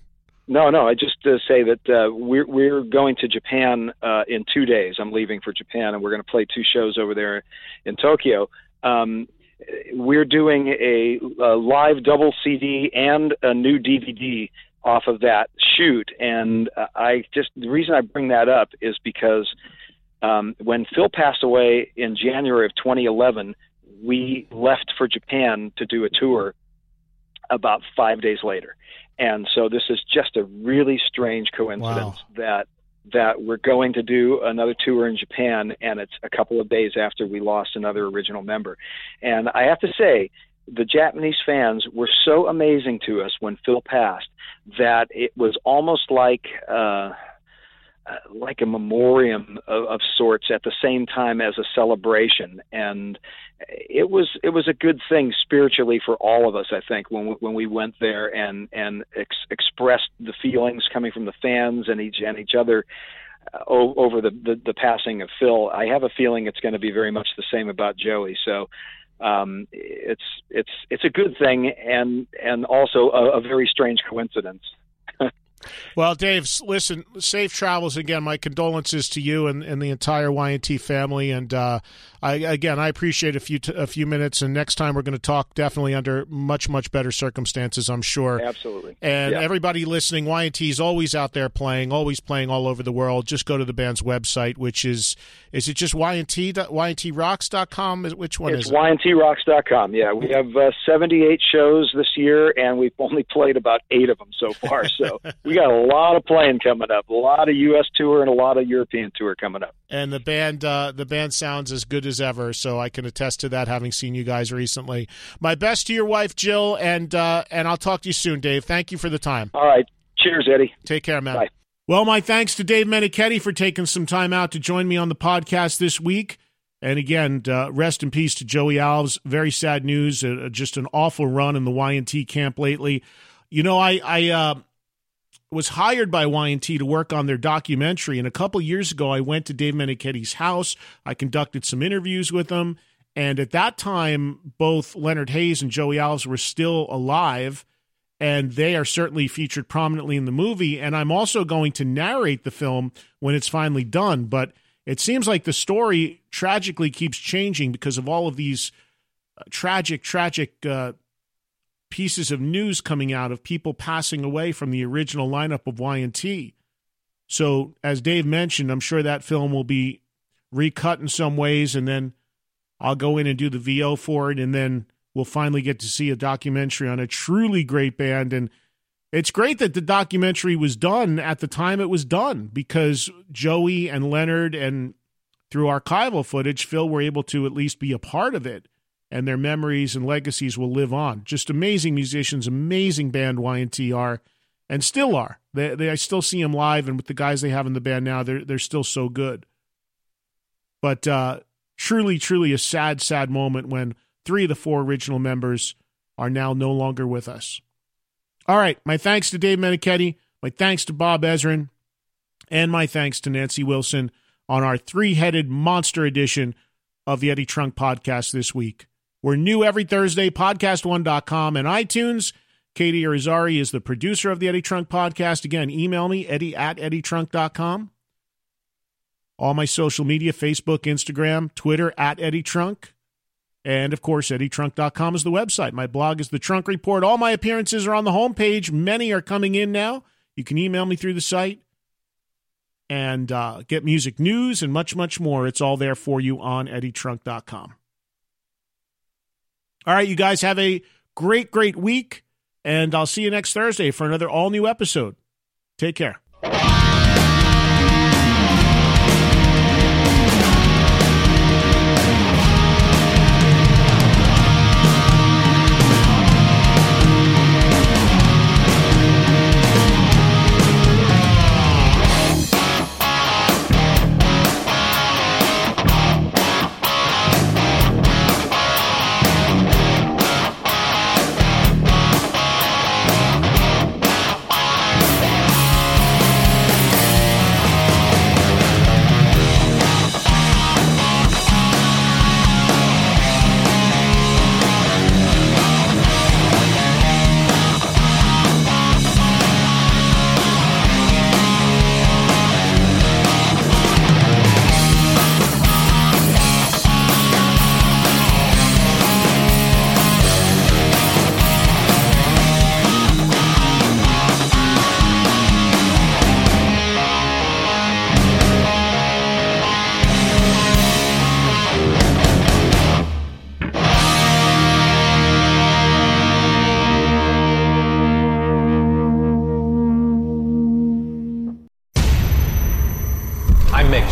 No, no. I just uh, say that uh, we're we're going to Japan uh, in two days. I'm leaving for Japan, and we're going to play two shows over there in Tokyo. Um, we're doing a, a live double C D and a new D V D off of that shoot, and uh, I just the reason I bring that up is because um, when Phil passed away in January of twenty eleven, we left for Japan to do a tour about five days later. And so this is just a really strange coincidence wow. that that we're going to do another tour in Japan, and it's a couple of days after we lost another original member. And I have to say, the Japanese fans were so amazing to us when Phil passed that it was almost like uh, like a memoriam of, of sorts at the same time as a celebration. And it was it was a good thing spiritually for all of us, I think, when we, when we went there and and ex- expressed the feelings coming from the fans and each and each other uh, over the, the the passing of Phil. I have a feeling it's going to be very much the same about Joey. So um, it's it's it's a good thing and and also a, a very strange coincidence. Well, Dave, listen, safe travels again. My condolences to you and, and the entire Y and T family. And uh, I, again, I appreciate a few t- a few minutes. And next time we're going to talk definitely under much, much better circumstances, I'm sure. Absolutely. And yeah. Everybody listening, Y and T is always out there playing, always playing all over the world. Just go to the band's website, which is, is it just Y and T rocks dot com? Which one it's is it? It's Y and T rocks dot com, yeah. We have uh, seventy-eight shows this year, and we've only played about eight of them so far. So we We got a lot of playing coming up, a lot of U S tour and a lot of European tour coming up. And the band uh, the band sounds as good as ever, so I can attest to that, having seen you guys recently. My best to your wife, Jill, and, uh, and I'll talk to you soon, Dave. Thank you for the time. All right. Cheers, Eddie. Take care, man. Bye. Well, my thanks to Dave Menichetti for taking some time out to join me on the podcast this week. And again, uh, rest in peace to Joey Alves. Very sad news. Uh, just an awful run in the Y and T camp lately. You know, I... I uh, was hired by Y and T to work on their documentary, and a couple years ago I went to Dave Menichetti's house. I conducted some interviews with him, and at that time both Leonard Hayes and Joey Alves were still alive, and they are certainly featured prominently in the movie, and I'm also going to narrate the film when it's finally done. But it seems like the story tragically keeps changing because of all of these tragic, tragic uh pieces of news coming out of people passing away from the original lineup of Y and T. So, as Dave mentioned, I'm sure that film will be recut in some ways, and then I'll go in and do the V O for it, and then we'll finally get to see a documentary on a truly great band. And it's great that the documentary was done at the time it was done, because Joey and Leonard, and through archival footage, Phil were able to at least be a part of it. And their memories and legacies will live on. Just amazing musicians, amazing band Y and T are, and still are. They, they I still see them live, and with the guys they have in the band now, they're they're still so good. But uh, truly, truly a sad, sad moment when three of the four original members are now no longer with us. All right, my thanks to Dave Menichetti, my thanks to Bob Ezrin, and my thanks to Nancy Wilson on our three-headed monster edition of the Eddie Trunk Podcast this week. We're new every Thursday, podcast one dot com and iTunes. Katie Irizarry is the producer of the Eddie Trunk Podcast. Again, email me, eddie at eddie trunk dot com. All my social media, Facebook, Instagram, Twitter, at Eddie Trunk. And, of course, eddie trunk dot com is the website. My blog is The Trunk Report. All my appearances are on the homepage. Many are coming in now. You can email me through the site and uh, get music news and much, much more. It's all there for you on eddie trunk dot com. All right, you guys have a great, great week, and I'll see you next Thursday for another all-new episode. Take care.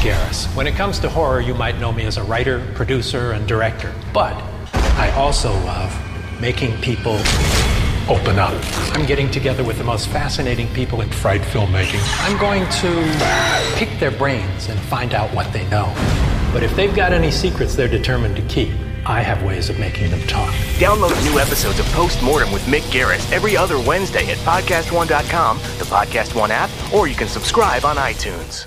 Garris. When it comes to horror, you might know me as a writer, producer, and director. But I also love making people open up. I'm getting together with the most fascinating people in fright filmmaking. I'm going to pick their brains and find out what they know. But if they've got any secrets they're determined to keep, I have ways of making them talk. Download new episodes of Postmortem with Mick Garris every other Wednesday at podcast one dot com, the Podcast One app, or you can subscribe on iTunes.